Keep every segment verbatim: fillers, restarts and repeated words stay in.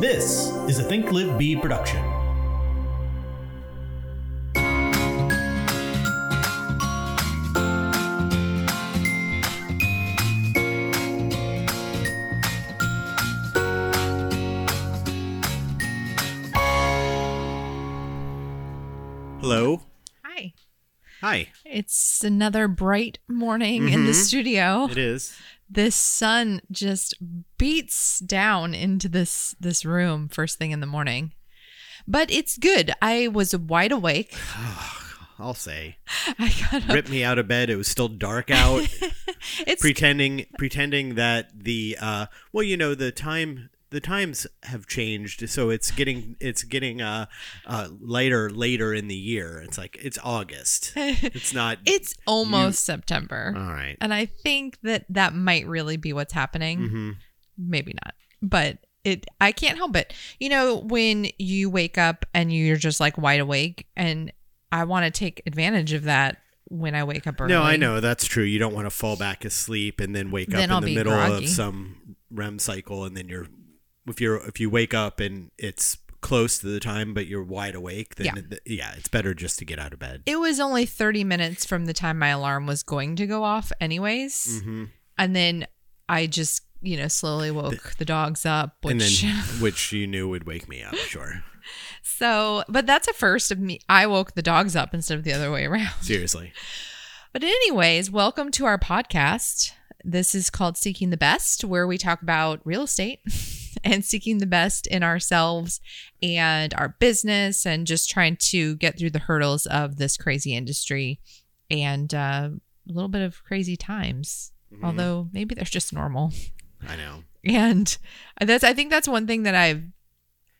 This is a Think Live Bee production. Hello. Hi. Hi. It's another bright morning mm-hmm. in the studio. It is. This sun just beats down into this this room first thing in the morning. But it's good. I was wide awake. I'll say. I got up. Ripped me out of bed. It was still dark out. It's pretending pretending that the uh well, you know, the time the times have changed, so it's getting it's getting uh, uh lighter later in the year. It's like it's August. It's not. It's almost you, September. All right, and I think that that might really be what's happening. Mm-hmm. Maybe not, but it. I can't help it. You know, when you wake up and you're just like wide awake, and I want to take advantage of that. When I wake up early. No, I know. That's true. You don't want to fall back asleep and then wake then up I'll in the middle groggy. Of some R E M cycle, and then you're. If you're if you wake up and it's close to the time, but you're wide awake, then yeah. It, yeah, it's better just to get out of bed. It was only thirty minutes from the time my alarm was going to go off, anyways. Mm-hmm. And then I just, you know, slowly woke the, the dogs up, which and then, which you knew would wake me up, sure. So, but that's a first of me. I woke the dogs up instead of the other way around. Seriously. But anyways, welcome to our podcast. This is called Seeking the Best, where we talk about real estate. And seeking the best in ourselves and our business, and just trying to get through the hurdles of this crazy industry and uh, a little bit of crazy times. Mm-hmm. Although maybe they're just normal. I know. And that's I think that's one thing that I've.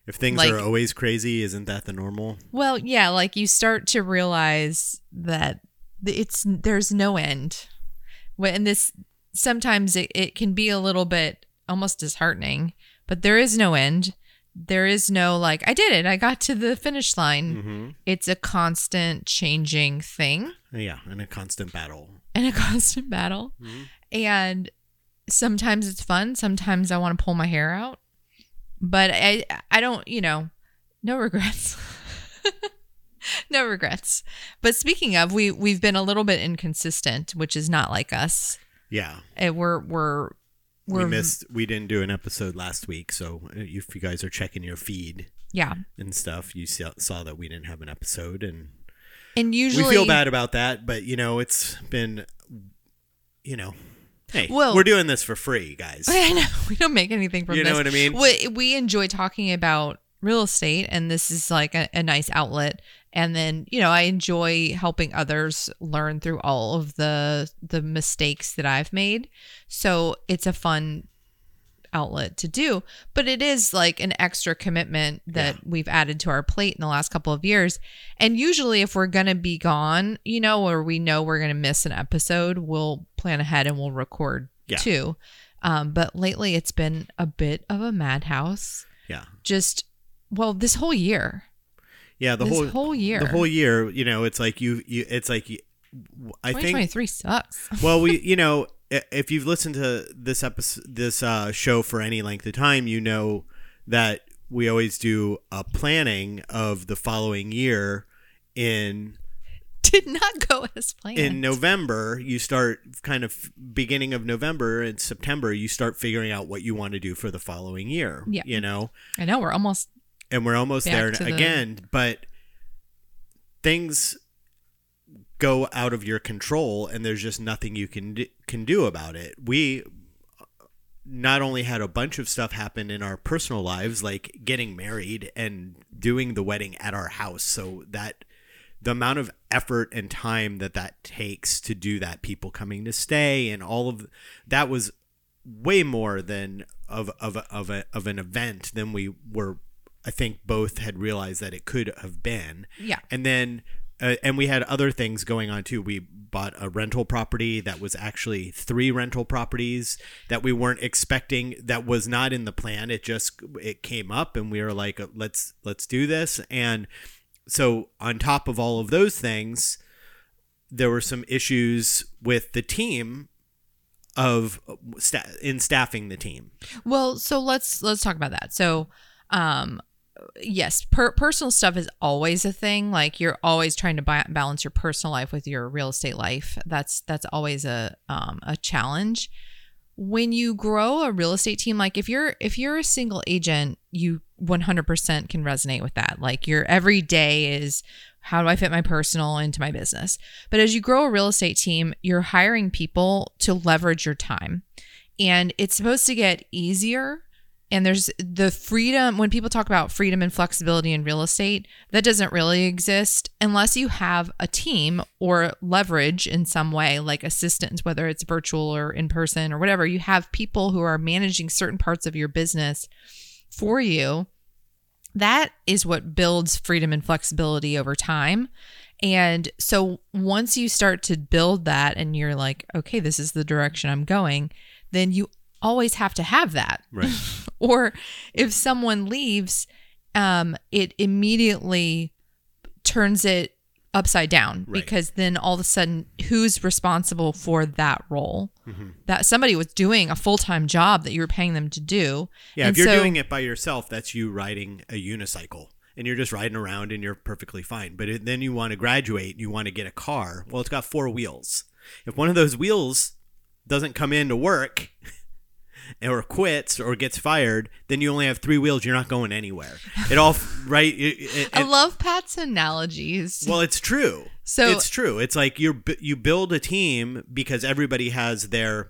If things like, are always crazy, isn't that the normal? Well, yeah. Like you start to realize that it's there's no end. And this sometimes it, it can be a little bit almost disheartening. But there is no end. There is no like, I did it. I got to the finish line. Mm-hmm. It's a constant changing thing. Yeah. And a constant battle. And a constant battle. Mm-hmm. And sometimes it's fun. Sometimes I want to pull my hair out. But I, I don't, you know, no regrets. No regrets. But speaking of, we, we've been a little bit inconsistent, which is not like us. Yeah. And we're, we're. We're, we missed, we didn't do an episode last week. So if you guys are checking your feed yeah, and stuff, you saw, saw that we didn't have an episode. And and usually we feel bad about that. But, you know, it's been, you know, hey, well, we're doing this for free, guys. I know. We don't make anything from this. You know what I mean? We, we enjoy talking about real estate. And this is like a, a nice outlet. And then, you know, I enjoy helping others learn through all of the the mistakes that I've made. So it's a fun outlet to do. But it is like an extra commitment that yeah. we've added to our plate in the last couple of years. And usually if we're going to be gone, you know, or we know we're going to miss an episode, we'll plan ahead and we'll record yeah. too. Um, but lately it's been a bit of a madhouse. Yeah. Just, well, this whole year. Yeah, the whole, whole year. The whole year, you know, it's like you, you it's like, you, I think. twenty twenty-three sucks. Well, we, you know, if you've listened to this episode, this uh, show for any length of time, you know that we always do a planning of the following year in. Did not go as planned. In November, you start kind of beginning of November and September, you start figuring out what you want to do for the following year. Yeah. You know? I know, we're almost. And we're almost Back there the- again, but things go out of your control and there's just nothing you can do, can do about it. We not only had a bunch of stuff happen in our personal lives, like getting married and doing the wedding at our house. So that the amount of effort and time that that takes to do that, people coming to stay and all of that was way more than of, of, of, a, of an event than we were. I think both had realized that it could have been. Yeah. And then, uh, and we had other things going on too. We bought a rental property that was actually three rental properties that we weren't expecting. That was not in the plan. It just, it came up and we were like, let's, let's do this. And so on top of all of those things, there were some issues with the team of st- in staffing the team. Well, so let's, let's talk about that. So um, yes, per- personal stuff is always a thing. Like, you're always trying to ba- balance your personal life with your real estate life. That's that's always a um, a challenge. When you grow a real estate team, like if you're if you're a single agent, you one hundred percent can resonate with that. Like, your every day is, how do I fit my personal into my business? But as you grow a real estate team, you're hiring people to leverage your time. And it's supposed to get easier. And there's the freedom, when people talk about freedom and flexibility in real estate, that doesn't really exist unless you have a team or leverage in some way, like assistants, whether it's virtual or in person or whatever. You have people who are managing certain parts of your business for you. That is what builds freedom and flexibility over time. And so once you start to build that and you're like, okay, this is the direction I'm going, then you always have to have that. Right. Or if someone leaves, um, it immediately turns it upside down. Right. Because then all of a sudden, who's responsible for that role? Mm-hmm. That somebody was doing a full-time job that you were paying them to do. Yeah, and if you're so, doing it by yourself, that's you riding a unicycle. And you're just riding around and you're perfectly fine. But it, then you want to graduate, you want to get a car. Well, it's got four wheels. If one of those wheels doesn't come in to work or quits or gets fired, then you only have three wheels. You're not going anywhere. It all, right? It, it, it, I love Pat's analogies. Well, it's true. So it's true. It's like you you build a team because everybody has their,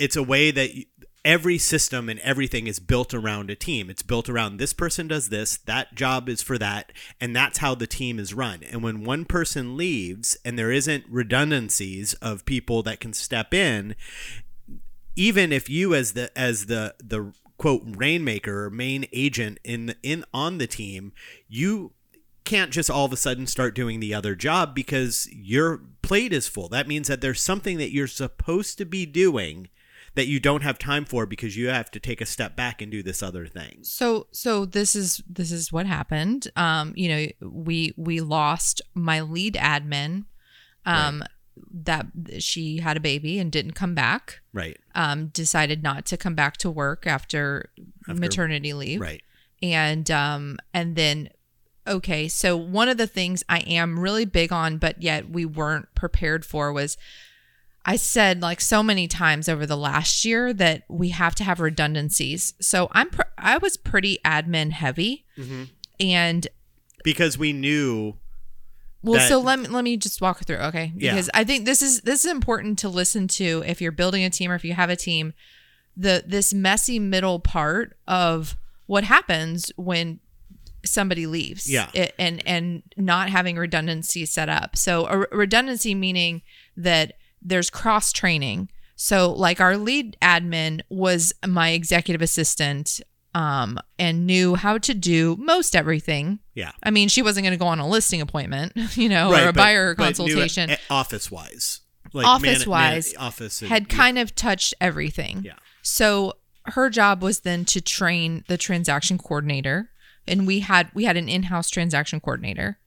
it's a way that you, every system and everything is built around a team. It's built around this person does this, that job is for that, and that's how the team is run. And when one person leaves and there isn't redundancies of people that can step in, even if you as the as the the quote rainmaker or main agent in the, in on the team, you can't just all of a sudden start doing the other job because your plate is full. That means that there's something that you're supposed to be doing that you don't have time for because you have to take a step back and do this other thing. So so this is this is what happened. Um, you know, we we lost my lead admin. Um right. That she had a baby and didn't come back. Right. Um, decided not to come back to work after, after maternity leave. Right. And um, and then, okay, so one of the things I am really big on, but yet we weren't prepared for, was I said like so many times over the last year that we have to have redundancies. So I'm pr- I was pretty admin heavy, mm-hmm. and because we knew. Well, that, so let me, let me just walk through, okay? Because yeah. I think this is this is important to listen to if you're building a team or if you have a team. The this messy middle part of what happens when somebody leaves, yeah, it, and and not having redundancy set up. So a redundancy meaning that there's cross training. So like our lead admin was my executive assistant. Um, and knew how to do most everything. Yeah. I mean, she wasn't going to go on a listing appointment, you know, right, or a but, buyer consultation. Office-wise. Like office-wise. Office had kind yeah. of touched everything. Yeah. So her job was then to train the transaction coordinator. And we had we had an in-house transaction coordinator.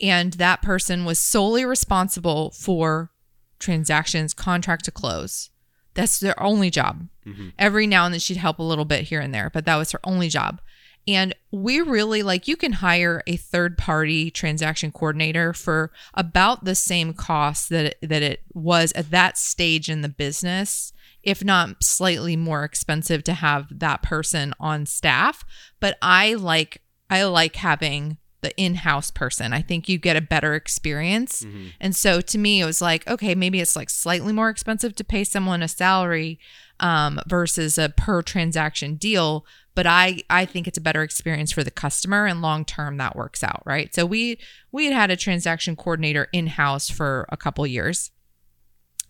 And that person was solely responsible for transactions, contract to close. That's their only job. Mm-hmm. Every now and then she'd help a little bit here and there, but that was her only job. And we really, like, you can hire a third-party transaction coordinator for about the same cost that it, that it was at that stage in the business, if not slightly more expensive to have that person on staff. But I like I like having the in-house person. I think you get a better experience. Mm-hmm. And so to me, it was like, okay, maybe it's like slightly more expensive to pay someone a salary um, versus a per transaction deal. But I, I think it's a better experience for the customer, and long-term that works out, right? So we, we had had a transaction coordinator in-house for a couple years.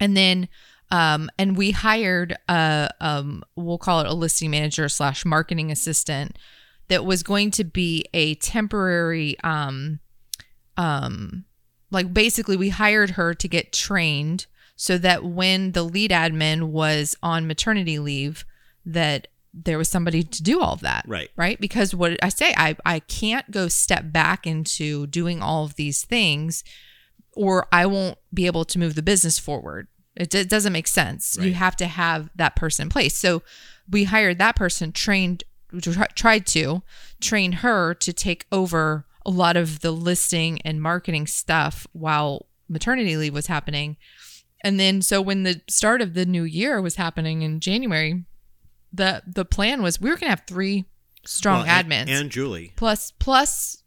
And then, um, and we hired a, um, we'll call it a listing manager slash marketing assistant, that was going to be a temporary, um, um, like basically we hired her to get trained so that when the lead admin was on maternity leave, that there was somebody to do all of that. Right. Right. Because what I say, I, I can't go step back into doing all of these things, or I won't be able to move the business forward. It, it doesn't make sense. Right. You have to have that person in place. So we hired that person, trained tried to train her to take over a lot of the listing and marketing stuff while maternity leave was happening. And then so when the start of the new year was happening in January, the the plan was we were going to have three strong well, admins. And, and Julie. Plus, plus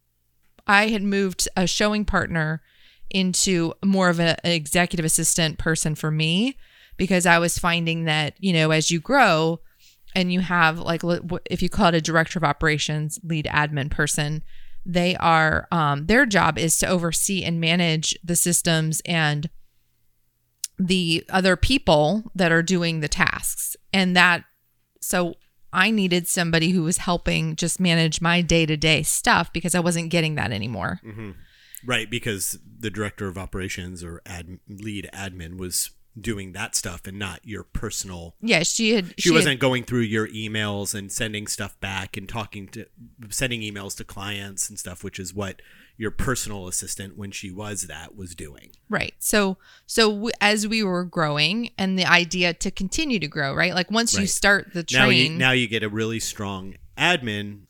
I had moved a showing partner into more of a, an executive assistant person for me because I was finding that, you know, as you grow and you have like, if you call it a director of operations, lead admin person, they are, um, their job is to oversee and manage the systems and the other people that are doing the tasks. And that, so I needed somebody who was helping just manage my day-to-day stuff because I wasn't getting that anymore. Mm-hmm. Right, because the director of operations or ad, lead admin was doing that stuff and not your personal. Yeah, she had. She, she wasn't had, going through your emails and sending stuff back and talking to, sending emails to clients and stuff, which is what your personal assistant, when she was that, was doing. Right. So, so w- as we were growing, and the idea to continue to grow, right? Like once right. you start the train, now you, now you get a really strong admin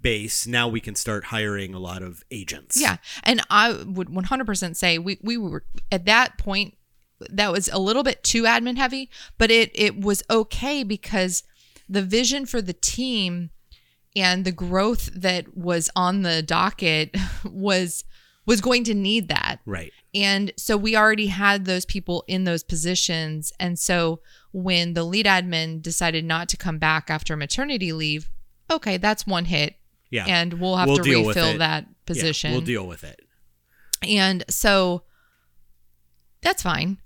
base. Now we can start hiring a lot of agents. Yeah. And I would one hundred percent say we, we were at that point, that was a little bit too admin heavy, but it, it was okay because the vision for the team and the growth that was on the docket was, was going to need that. Right. And so we already had those people in those positions. And so when the lead admin decided not to come back after maternity leave, okay, that's one hit. Yeah. And we'll have we'll to refill that position. Yeah, we'll deal with it. And so that's fine.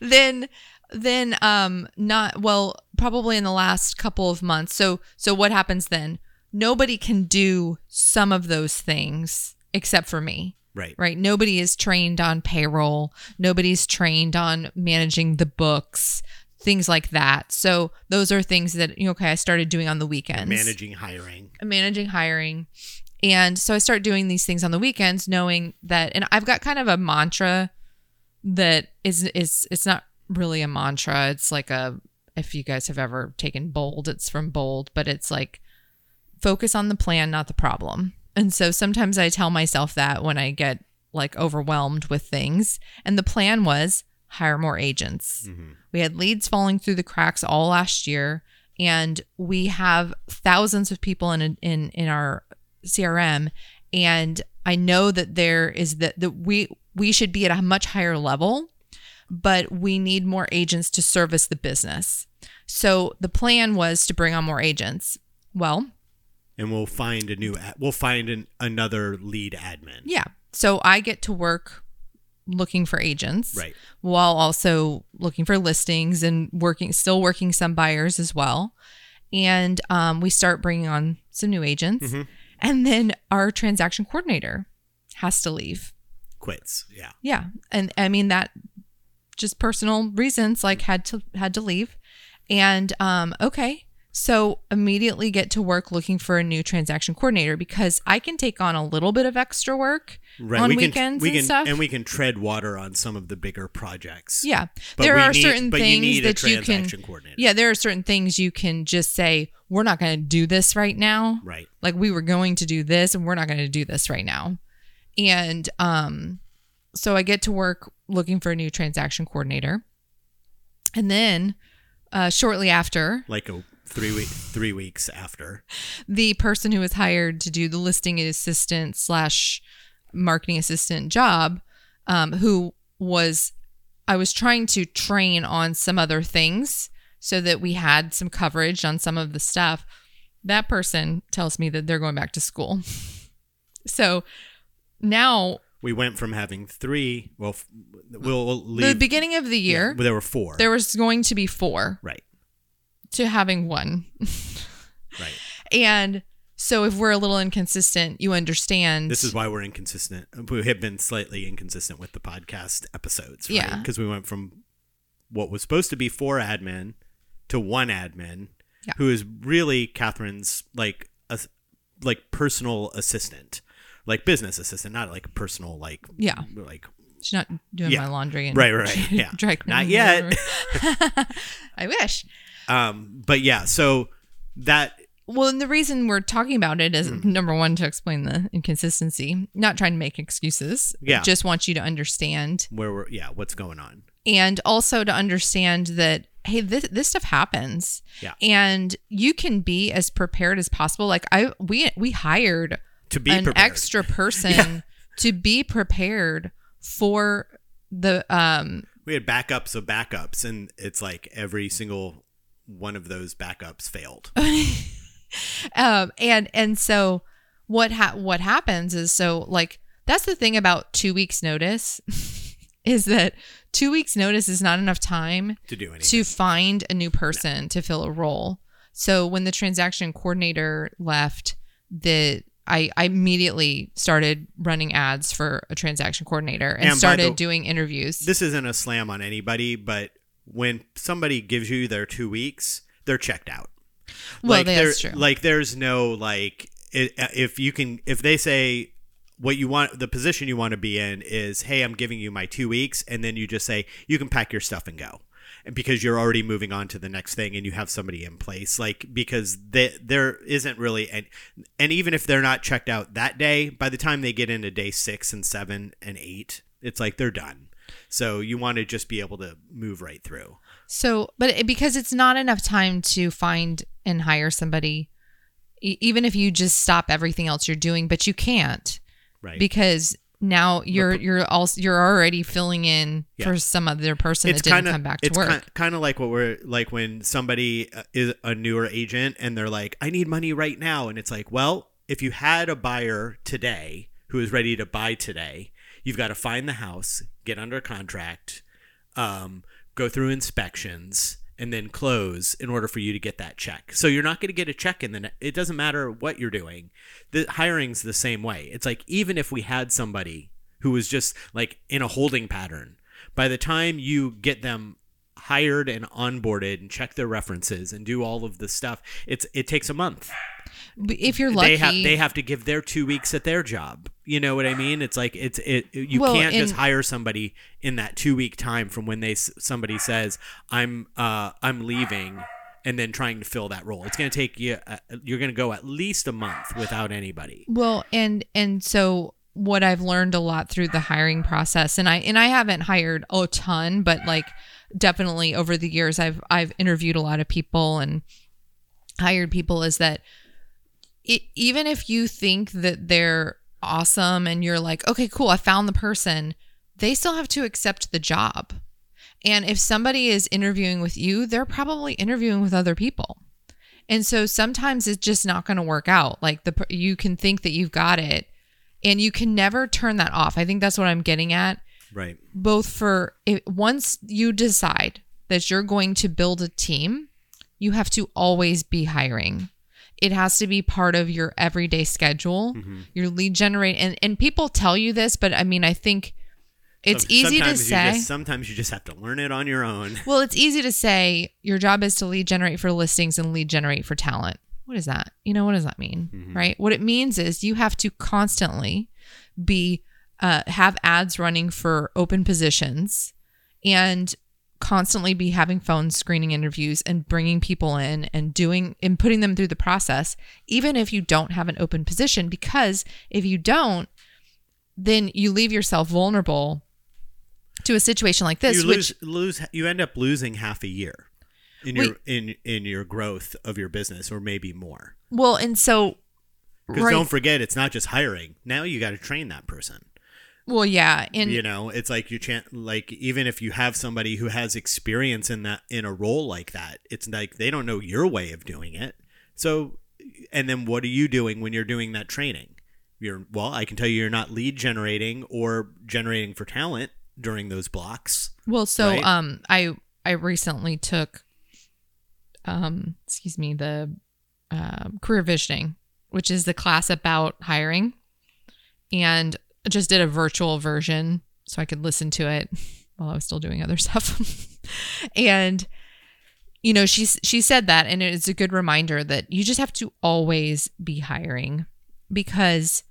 then then um not well, probably in the last couple of months. So so what happens then? Nobody can do some of those things except for me. Right. Right. Nobody is trained on payroll. Nobody's trained on managing the books. Things like that. So those are things that, you know, okay, I started doing on the weekends. Managing hiring. Managing hiring. And so I start doing these things on the weekends knowing that, and I've got kind of a mantra that is, is it's not really a mantra. It's like a, if you guys have ever taken Bold, it's from Bold, but it's like focus on the plan, not the problem. And so sometimes I tell myself that when I get like overwhelmed with things. And the plan was hire more agents. Mm-hmm. We had leads falling through the cracks all last year, and we have thousands of people in in in our C R M. And I know that there is that that we we should be at a much higher level, but we need more agents to service the business. So the plan was to bring on more agents. Well, and we'll find a new we'll find an, another lead admin. Yeah. So I get to work looking for agents, right, while also looking for listings and working, still working some buyers as well. And um, we start bringing on some new agents, mm-hmm. and then our transaction coordinator has to leave. Quits. Yeah. Yeah. And I mean, that just personal reasons, like had to, had to leave. And um, okay. So immediately get to work looking for a new transaction coordinator because I can take on a little bit of extra work right. on we weekends can, we and can, stuff. And we can tread water on some of the bigger projects. Yeah. But there are need, certain but things you need that a transaction you can, coordinator. Yeah, there are certain things you can just say, we're not going to do this right now. Right. Like we were going to do this and we're not going to do this right now. And um, so I get to work looking for a new transaction coordinator. And then uh, shortly after. Like a. Three week, three weeks after, the person who was hired to do the listing assistant slash marketing assistant job, um, who was, I was trying to train on some other things so that we had some coverage on some of the stuff. That person tells me that they're going back to school. So now we went from having three. Well, we'll, we'll leave. The beginning of the year, yeah, there were four. There was going to be four. Right. To having one. Right. And so if we're a little inconsistent, you understand. This is why we're inconsistent. We have been slightly inconsistent with the podcast episodes, right? Yeah. Because we went from what was supposed to be four admin to one admin, yeah. who is really Catherine's like a, like personal assistant, like business assistant, not like personal, like, yeah. like, she's not doing yeah. my laundry. And right, right. Yeah. Not yet. I wish. Um, but yeah, so that Well, and the reason we're talking about it is, mm. number one, to explain the inconsistency. Not trying to make excuses. Yeah. Just want you to understand. Where we're, yeah, what's going on. And also to understand that, hey, this this stuff happens. Yeah. And you can be as prepared as possible. Like, I we we hired to be an prepared. extra person yeah. to be prepared for the... um. We had backups of backups, and it's like every single one of those backups failed. Um, and and so what ha- what happens is, so like that's the thing about two weeks notice is that two weeks notice is not enough time to do anything, to find a new person no. to fill a role. So when the transaction coordinator left, the I, I immediately started running ads for a transaction coordinator and, and started the, doing interviews. This isn't a slam on anybody, but when somebody gives you their two weeks, they're checked out. Well, like, that's true. Like, there's no, like, it, if you can, if they say what you want, the position you want to be in is, hey, I'm giving you my two weeks. And then you just say, you can pack your stuff and go, and because you're already moving on to the next thing and you have somebody in place, like, because they, there isn't really. And, and even if they're not checked out that day, by the time they get into day six and seven and eight, it's like they're done. So you want to just be able to move right through. So, but it, because it's not enough time to find and hire somebody, e- even if you just stop everything else you're doing, but you can't, right? Because now you're you're also you're already filling in yeah. for some other person it's that kinda, didn't come back to it's work. It's kind of like what we're like when somebody is a newer agent and they're like, I need money right now, and it's like, well, if you had a buyer today who is ready to buy today, you've got to find the house, get under contract, um, go through inspections, and then close in order for you to get that check. So you're not going to get a check in the ne- it doesn't matter what you're doing. The hiring's the same way. It's like, even if we had somebody who was just like in a holding pattern, by the time you get them hired and onboarded and check their references and do all of the stuff, it's it takes a month. But if you're lucky, they have, they have to give their two weeks at their job. You know what I mean? It's like it's it. You well, can't and, just hire somebody in that two week time from when they somebody says I'm uh, I'm leaving, and then trying to fill that role. It's going to take you. Uh, you're going to go at least a month without anybody. Well, and and so what I've learned a lot through the hiring process, and I and I haven't hired a ton, but like definitely over the years, I've I've interviewed a lot of people and hired people, is that. It, even if you think that they're awesome and you're like, okay, cool, I found the person, they still have to accept the job. And if somebody is interviewing with you, they're probably interviewing with other people. And so sometimes it's just not going to work out. Like the you can think that you've got it and you can never turn that off. I think that's what I'm getting at. Right. Both for it, once you decide that you're going to build a team, you have to always be hiring. It has to be part of your everyday schedule, mm-hmm. your lead generate. And, and people tell you this, but I mean, I think it's so, easy to say. Just, sometimes you just have to learn it on your own. Well, it's easy to say your job is to lead generate for listings and lead generate for talent. What is that? You know, what does that mean? Mm-hmm. Right? What it means is you have to constantly be uh, have ads running for open positions and constantly be having phone screening interviews and bringing people in and doing and putting them through the process, even if you don't have an open position, because if you don't, then you leave yourself vulnerable to a situation like this. You lose, which, lose you end up losing half a year in wait, your in in your growth of your business, or maybe more. Well, and so because right, don't forget, it's not just hiring. Now you got to train that person. Well, yeah, and you know, it's like you can't, like, even if you have somebody who has experience in that in a role like that, it's like they don't know your way of doing it. So, and then what are you doing when you're doing that training? You're well, I can tell you, you're not lead generating or generating for talent during those blocks. Well, so right? um, I I recently took um, excuse me, the uh, career visioning, which is the class about hiring, and just did a virtual version so I could listen to it while I was still doing other stuff. And, you know, she, she said that, and it's a good reminder that you just have to always be hiring, because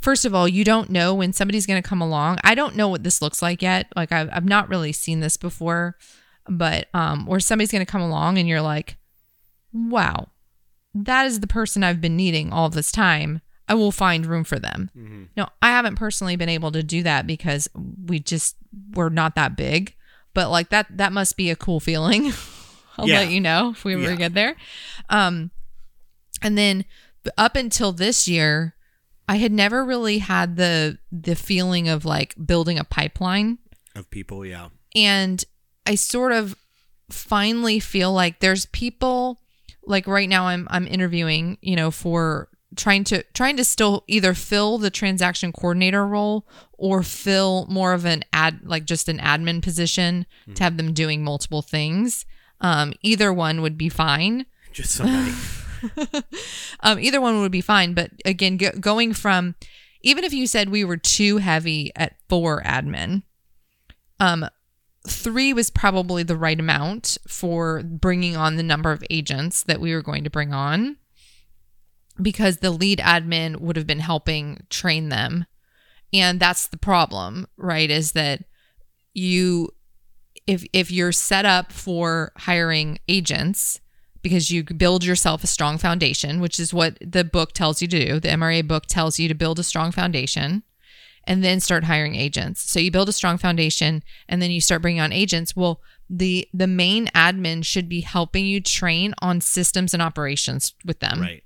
first of all, you don't know when somebody's going to come along. I don't know what this looks like yet. Like I've, I've not really seen this before, but, um, or somebody's going to come along and you're like, wow, that is the person I've been needing all this time. I will find room for them. Mm-hmm. Now, I haven't personally been able to do that because we just, we're not that big, but like that, that must be a cool feeling. I'll yeah. let you know if we ever yeah. get there. Um, and then up until this year, I had never really had the, the feeling of like building a pipeline of people. Yeah. And I sort of finally feel like there's people like right now I'm, I'm interviewing, you know, for, trying to trying to still either fill the transaction coordinator role or fill more of an ad, like just an admin position mm. to have them doing multiple things. Um, either one would be fine. Just somebody. um, either one would be fine. But again, go- going from, even if you said we were too heavy at four admin, um, three was probably the right amount for bringing on the number of agents that we were going to bring on, because the lead admin would have been helping train them. And that's the problem, right? Is that you, if if you're set up for hiring agents because you build yourself a strong foundation, which is what the book tells you to do, the M R E A book tells you to build a strong foundation and then start hiring agents. So you build a strong foundation and then you start bringing on agents. Well, the the main admin should be helping you train on systems and operations with them. Right.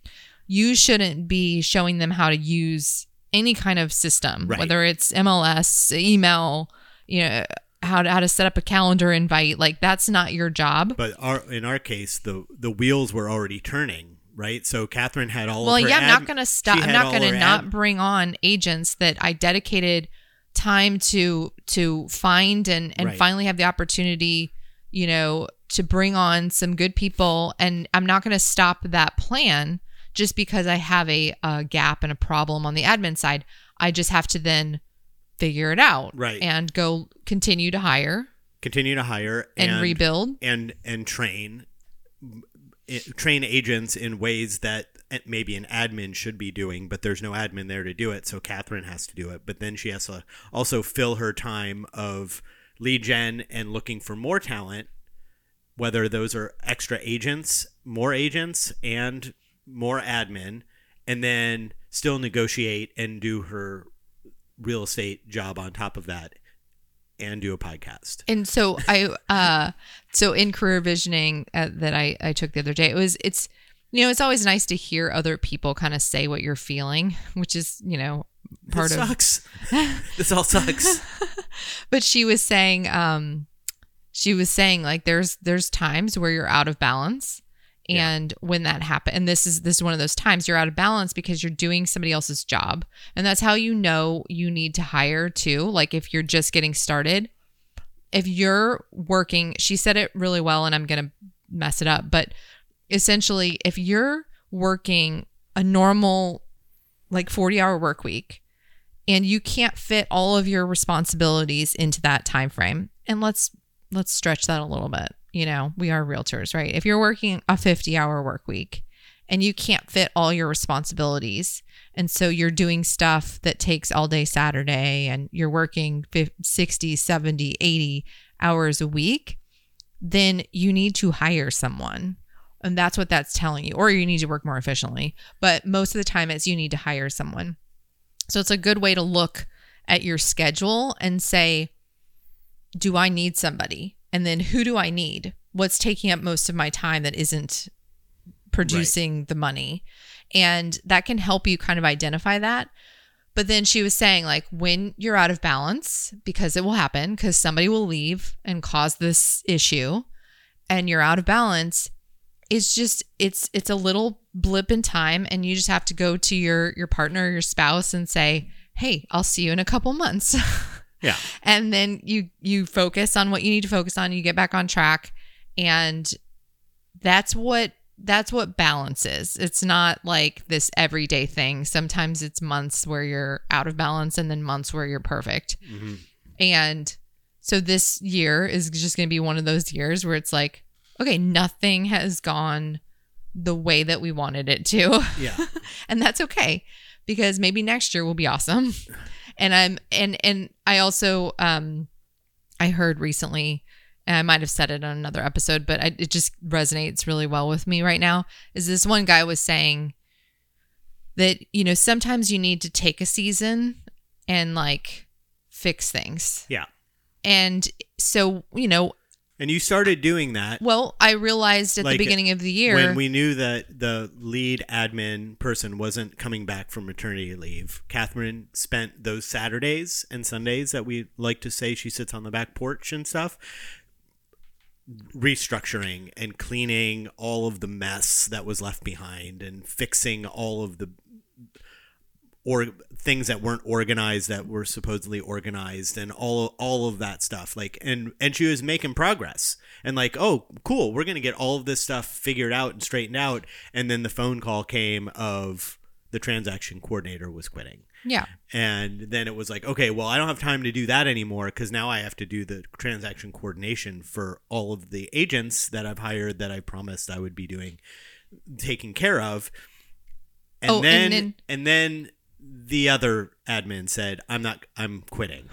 You shouldn't be showing them how to use any kind of system, right. whether it's M L S, email, you know, how to, how to set up a calendar invite. Like that's not your job. But our, in our case, the, the wheels were already turning, right? So Catherine had all well, of her yeah, I'm ad- not going to stop. I'm not going to not ad- bring on agents that I dedicated time to, to find and, and right. finally have the opportunity, you know, to bring on some good people. And I'm not going to stop that plan just because I have a, a gap and a problem on the admin side. I just have to then figure it out, right? And go continue to hire, continue to hire, and, and rebuild, and and train, train agents in ways that maybe an admin should be doing, but there's no admin there to do it, so Catherine has to do it. But then she has to also fill her time of lead gen and looking for more talent, whether those are extra agents, more agents, and more admin, and then still negotiate and do her real estate job on top of that and do a podcast. And so I, uh, so in career visioning uh, that I, I took the other day, it was, it's, you know, it's always nice to hear other people kind of say what you're feeling, which is, you know, part this of sucks. This all sucks. But she was saying, um, she was saying like, there's, there's times where you're out of balance. And yeah. when that happens, and this is this is one of those times you're out of balance because you're doing somebody else's job. And that's how you know you need to hire too. Like if you're just getting started, if you're working, she said it really well and I'm going to mess it up. But essentially, if you're working a normal like forty hour work week and you can't fit all of your responsibilities into that time frame, and let's let's stretch that a little bit. You know, we are realtors, right? If you're working a fifty hour work week and you can't fit all your responsibilities, and so you're doing stuff that takes all day Saturday and you're working fifty, sixty, seventy, eighty hours a week, then you need to hire someone. And that's what that's telling you, or you need to work more efficiently. But most of the time it's you need to hire someone. So it's a good way to look at your schedule and say, do I need somebody? And then who do I need? What's taking up most of my time that isn't producing right. the money? And that can help you kind of identify that. But then she was saying like when you're out of balance, because it will happen, because somebody will leave and cause this issue and you're out of balance, it's just, it's it's a little blip in time and you just have to go to your, your partner, or your spouse and say, hey, I'll see you in a couple months. Yeah. And then you, you focus on what you need to focus on. You get back on track. And that's what, that's what balance is. It's not like this everyday thing. Sometimes it's months where you're out of balance and then months where you're perfect. Mm-hmm. And so this year is just going to be one of those years where it's like, okay, nothing has gone the way that we wanted it to. Yeah. And that's okay, because maybe next year will be awesome. And I'm, and, and I also, um, I heard recently, and I might have said it on another episode, but I, it just resonates really well with me right now, is this one guy was saying that, you know, sometimes you need to take a season and like fix things. Yeah. And so, you know. And you started doing that. Well, I realized at like the beginning of the year. When we knew that the lead admin person wasn't coming back from maternity leave, Catherine spent those Saturdays and Sundays that we like to say she sits on the back porch and stuff, restructuring and cleaning all of the mess that was left behind and fixing all of the or things that weren't organized that were supposedly organized and all all of that stuff, like and and she was making progress and like, oh cool, we're gonna get all of this stuff figured out and straightened out. And then the phone call came of the transaction coordinator was quitting. Yeah. And then it was like, okay, well, I don't have time to do that anymore because now I have to do the transaction coordination for all of the agents that I've hired that I promised I would be doing taking care of. And oh, then and then, and then the other admin said, I'm not, I'm quitting.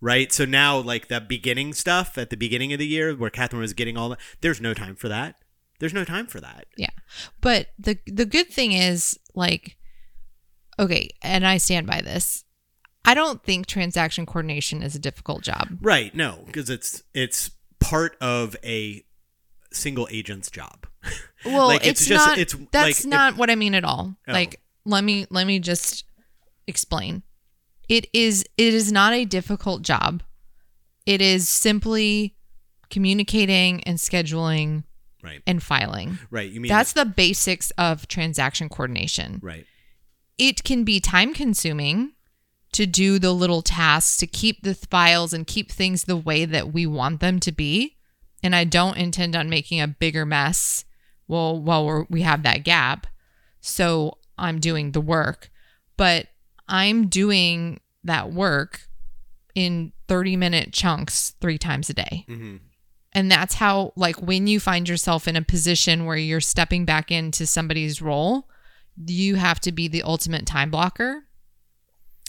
Right. So now like that beginning stuff at the beginning of the year where Catherine was getting all that, there's no time for that. There's no time for that. Yeah. But the, the good thing is like, okay. And I stand by this. I don't think transaction coordination is a difficult job. Right. No, because it's, it's part of a single agent's job. Well, like, it's, it's just, not, it's that's like, not if, what I mean at all. Oh. Like, let me, let me just explain. It is it is not a difficult job. It is simply communicating and scheduling, right, and filing. Right. You mean that's the basics of transaction coordination. Right. It can be time consuming to do the little tasks to keep the files and keep things the way that we want them to be. And I don't intend on making a bigger mess while while we're, we have that gap. So I'm doing the work, but I'm doing that work in thirty minute chunks three times a day. Mm-hmm. And that's how, like, when you find yourself in a position where you're stepping back into somebody's role, you have to be the ultimate time blocker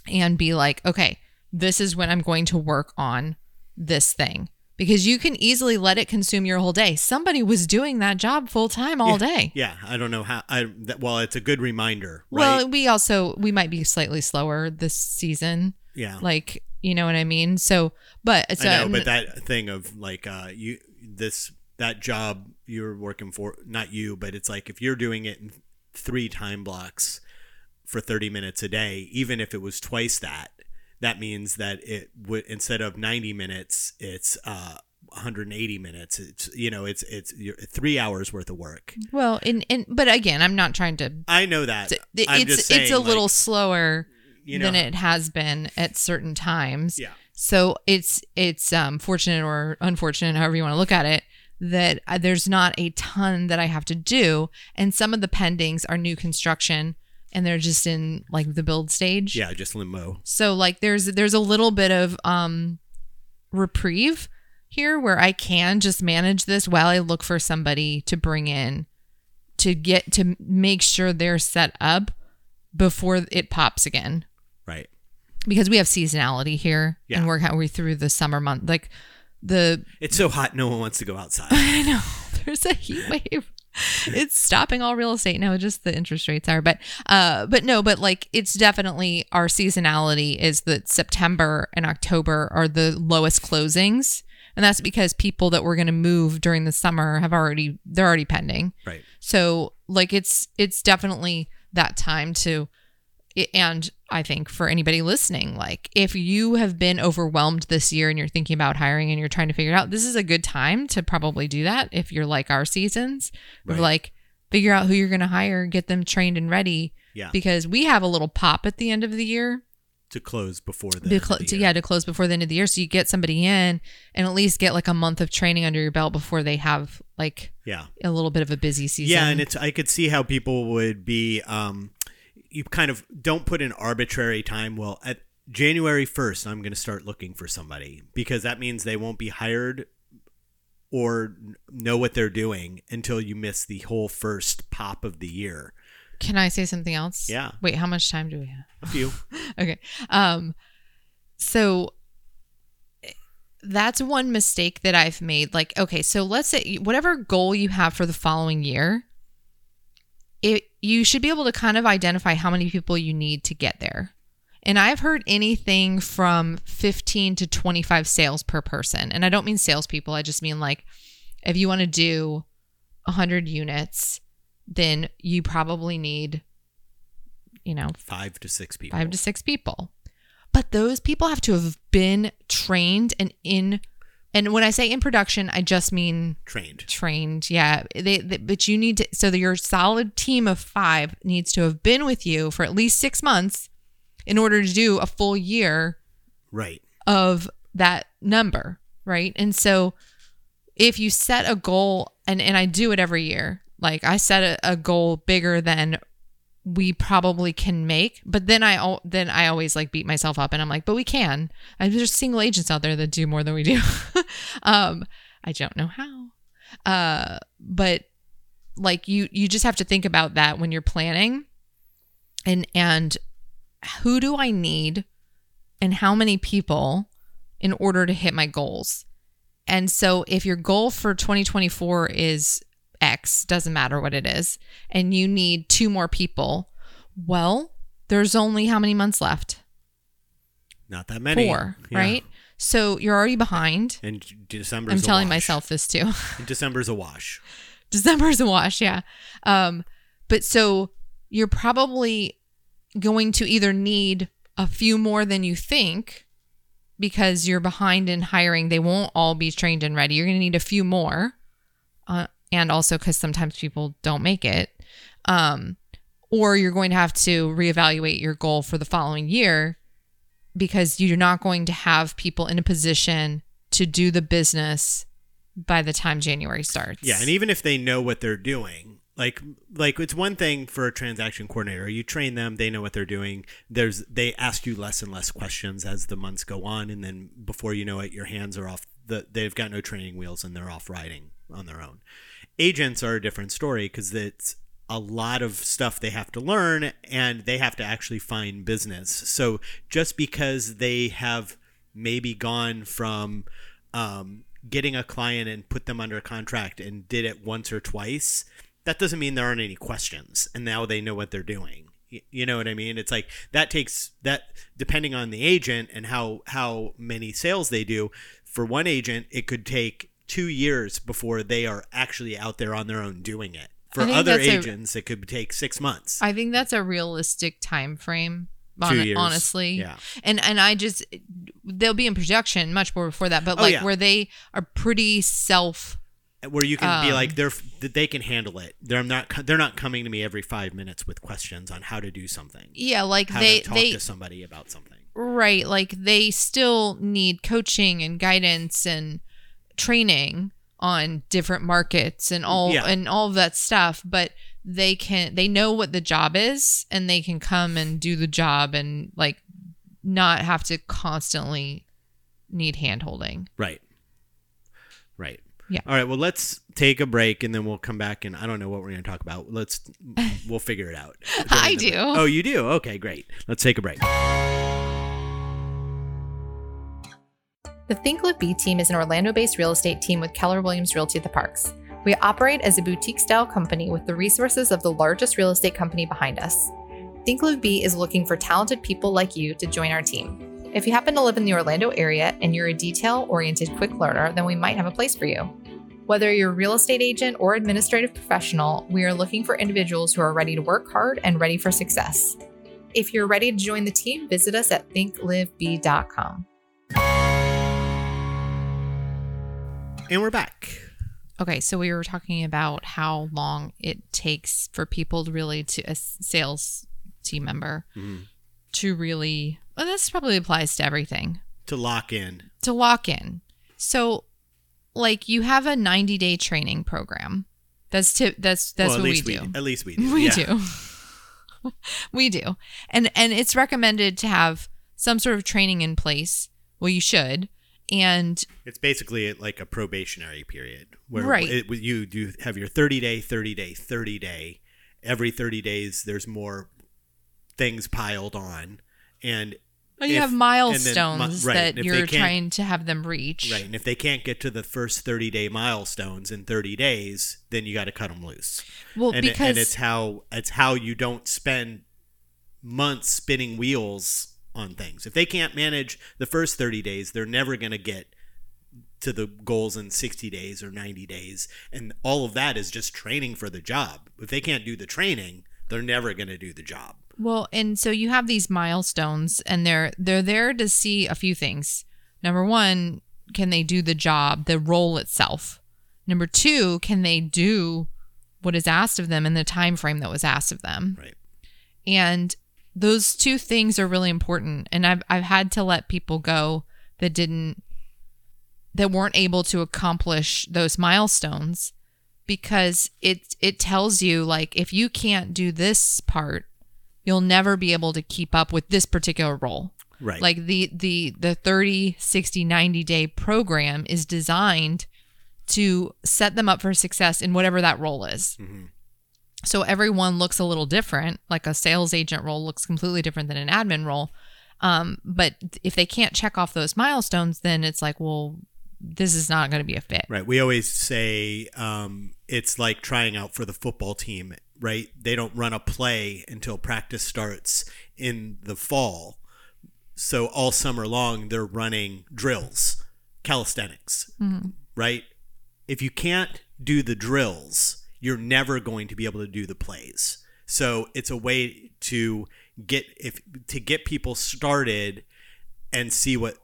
and be like, okay, this is when I'm going to work on this thing. Because you can easily let it consume your whole day. Somebody was doing that job full time all yeah, day. Yeah, I don't know how. I that, well, it's a good reminder. Right? Well, we also we might be slightly slower this season. Yeah, like you know what I mean. So, but so, I know, but that thing of like uh, you this that job you're working for, not you, but it's like if you're doing it in three time blocks for thirty minutes a day, even if it was twice that. That means that it would, instead of ninety minutes, it's uh, one hundred eighty minutes. It's, you know, it's it's three hours worth of work. Well, and, and but again, I'm not trying to. I know that. It's I'm just saying, it's a like, little slower you know, than it has been at certain times. Yeah. So it's it's um, fortunate or unfortunate, however you want to look at it, that there's not a ton that I have to do, and some of the pendings are new construction. And they're just in like the build stage. Yeah, just limbo. So like there's there's a little bit of um, reprieve here where I can just manage this while I look for somebody to bring in to get to make sure they're set up before it pops again. Right. Because we have seasonality here, yeah. And we're we're through the summer month. Like the it's so hot, no one wants to go outside. I know. There's a heat wave. It's stopping all real estate now, just the interest rates are. But uh, but no, but like it's definitely our seasonality is that September and October are the lowest closings. And that's because people that were going to move during the summer have already, they're already pending. Right. So like it's, it's definitely that time to, and I think for anybody listening, like if you have been overwhelmed this year and you're thinking about hiring and you're trying to figure it out, this is a good time to probably do that. If you're like our seasons, right. Like figure out who you're going to hire, get them trained and ready. Yeah. Because we have a little pop at the end of the year to close before the, to cl- end of the year. To, yeah, to close before the end of the year. So you get somebody in and at least get like a month of training under your belt before they have like yeah. a little bit of a busy season. Yeah. And it's, I could see how people would be, um, you kind of don't put an arbitrary time. Well, at January first, I'm going to start looking for somebody because that means they won't be hired or know what they're doing until you miss the whole first pop of the year. Can I say something else? Yeah. Wait, how much time do we have? A few. Okay. Um, so that's one mistake that I've made. Like, okay, so let's say whatever goal you have for the following year, it you should be able to kind of identify how many people you need to get there. And I've heard anything from fifteen to twenty-five sales per person. And I don't mean salespeople. I just mean like, if you want to do one hundred units, then you probably need, you know, five to six people. Five to six people. But those people have to have been trained and in, and when I say in production, I just mean trained. Trained, yeah. They, they, but you need to, so that your solid team of five needs to have been with you for at least six months in order to do a full year, right, of that number, right? And so if you set a goal, and, and I do it every year, like I set a, a goal bigger than we probably can make, but then I then I always like beat myself up and I'm like, but we can. I, there's single agents out there that do more than we do. um, I don't know how, uh, but like you you just have to think about that when you're planning, and and who do I need, and how many people in order to hit my goals. And so if your goal for twenty twenty-four is X, doesn't matter what it is, and you need two more people, well, there's only how many months left? Not that many. Four, yeah. Right? So you're already behind. And December's I'm a telling wash. myself this too. December's a wash. December's a wash, yeah. Um, but so you're probably going to either need a few more than you think because you're behind in hiring. They won't all be trained and ready. You're going to need a few more. Uh, And also because sometimes people don't make it, um, or you're going to have to reevaluate your goal for the following year because you're not going to have people in a position to do the business by the time January starts. Yeah. And even if they know what they're doing, like, like it's one thing for a transaction coordinator, you train them, they know what they're doing. There's, they ask you less and less questions as the months go on. And then before you know it, your hands are off the, they've got no training wheels and they're off riding on their own. Agents are a different story because it's a lot of stuff they have to learn and they have to actually find business. So just because they have maybe gone from um, getting a client and put them under contract and did it once or twice, that doesn't mean there aren't any questions and now they know what they're doing. You know what I mean? It's like that takes that depending on the agent and how, how many sales they do. For one agent, it could take two years before they are actually out there on their own doing it. For other agents, a, it could take six months. I think that's a realistic time frame, on, years, honestly. Yeah. And and I just, they'll be in production much more before that, but oh, like yeah. where they are pretty self. Where you can um, be like, they're they can handle it. They're not they're not coming to me every five minutes with questions on how to do something. Yeah, like how they to talk they, to somebody about something. Right, like they still need coaching and guidance and training on different markets and all yeah. and all of that stuff, but they can they know what the job is and they can come and do the job and like not have to constantly need hand holding. Right. Right. Yeah. All right. Well, let's take a break and then we'll come back and I don't know what we're going to talk about. Let's we'll figure it out. I do. Break. Oh, you do? Okay, great. Let's take a break. The Think Live Bee team is an Orlando-based real estate team with Keller Williams Realty at the Parks. We operate as a boutique-style company with the resources of the largest real estate company behind us. Think Live Bee is looking for talented people like you to join our team. If you happen to live in the Orlando area and you're a detail-oriented quick learner, then we might have a place for you. Whether you're a real estate agent or administrative professional, we are looking for individuals who are ready to work hard and ready for success. If you're ready to join the team, visit us at think live bee dot com. And we're back. Okay, so we were talking about how long it takes for people to really, to a sales team member mm-hmm. to really, well, this probably applies to everything. To lock in. To lock in. So, like, you have a ninety-day training program. That's to, that's that's well, what we do. we do. At least we do. We yeah. do. we do. And and it's recommended to have some sort of training in place. Well, you should. And it's basically like a probationary period where right. it, you do have your thirty day, thirty day, thirty day. Every thirty days, there's more things piled on. And Well, you if, have milestones then, right, that you're trying to have them reach. Right. And if they can't get to the first thirty-day milestones in thirty days, then you got to cut them loose. Well, and, because... It, and it's how it's how you don't spend months spinning wheels on things. If they can't manage the first thirty days, they're never going to get to the goals in sixty days or ninety days. And all of that is just training for the job. If they can't do the training, they're never going to do the job. Well, and so you have these milestones, and they're they're there to see a few things. Number one, can they do the job, the role itself? Number two, can they do what is asked of them in the time frame that was asked of them? Right. And those two things are really important. And I've I've had to let people go that didn't that weren't able to accomplish those milestones, because it it tells you, like, if you can't do this part, you'll never be able to keep up with this particular role. Right. Like the the the thirty, sixty, ninety day program is designed to set them up for success in whatever that role is. Mm-hmm. So everyone looks a little different. Like a sales agent role looks completely different than an admin role. Um, but if they can't check off those milestones, then it's like, well, this is not going to be a fit. Right. We always say um, it's like trying out for the football team. Right? They don't run a play until practice starts in the fall. So all summer long, they're running drills, calisthenics, mm-hmm. right? If you can't do the drills, you're never going to be able to do the plays. So it's a way to get if to get people started and see what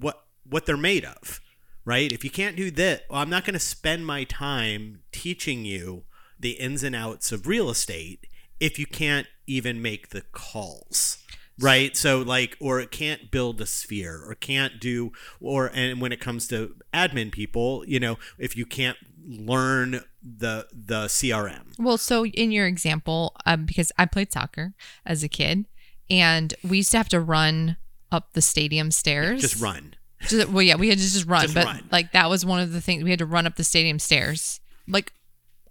what what they're made of, right? If you can't do that, well, I'm not going to spend my time teaching you the ins and outs of real estate if you can't even make the calls, right? So like, or it can't build a sphere or can't do, or, and when it comes to admin people, you know, if you can't learn the, the C R M. Well, so in your example, um, because I played soccer as a kid and we used to have to run up the stadium stairs. Just run. Just, well, yeah, we had to just run, just but run. Like that was one of the things we had to run up the stadium stairs. Like,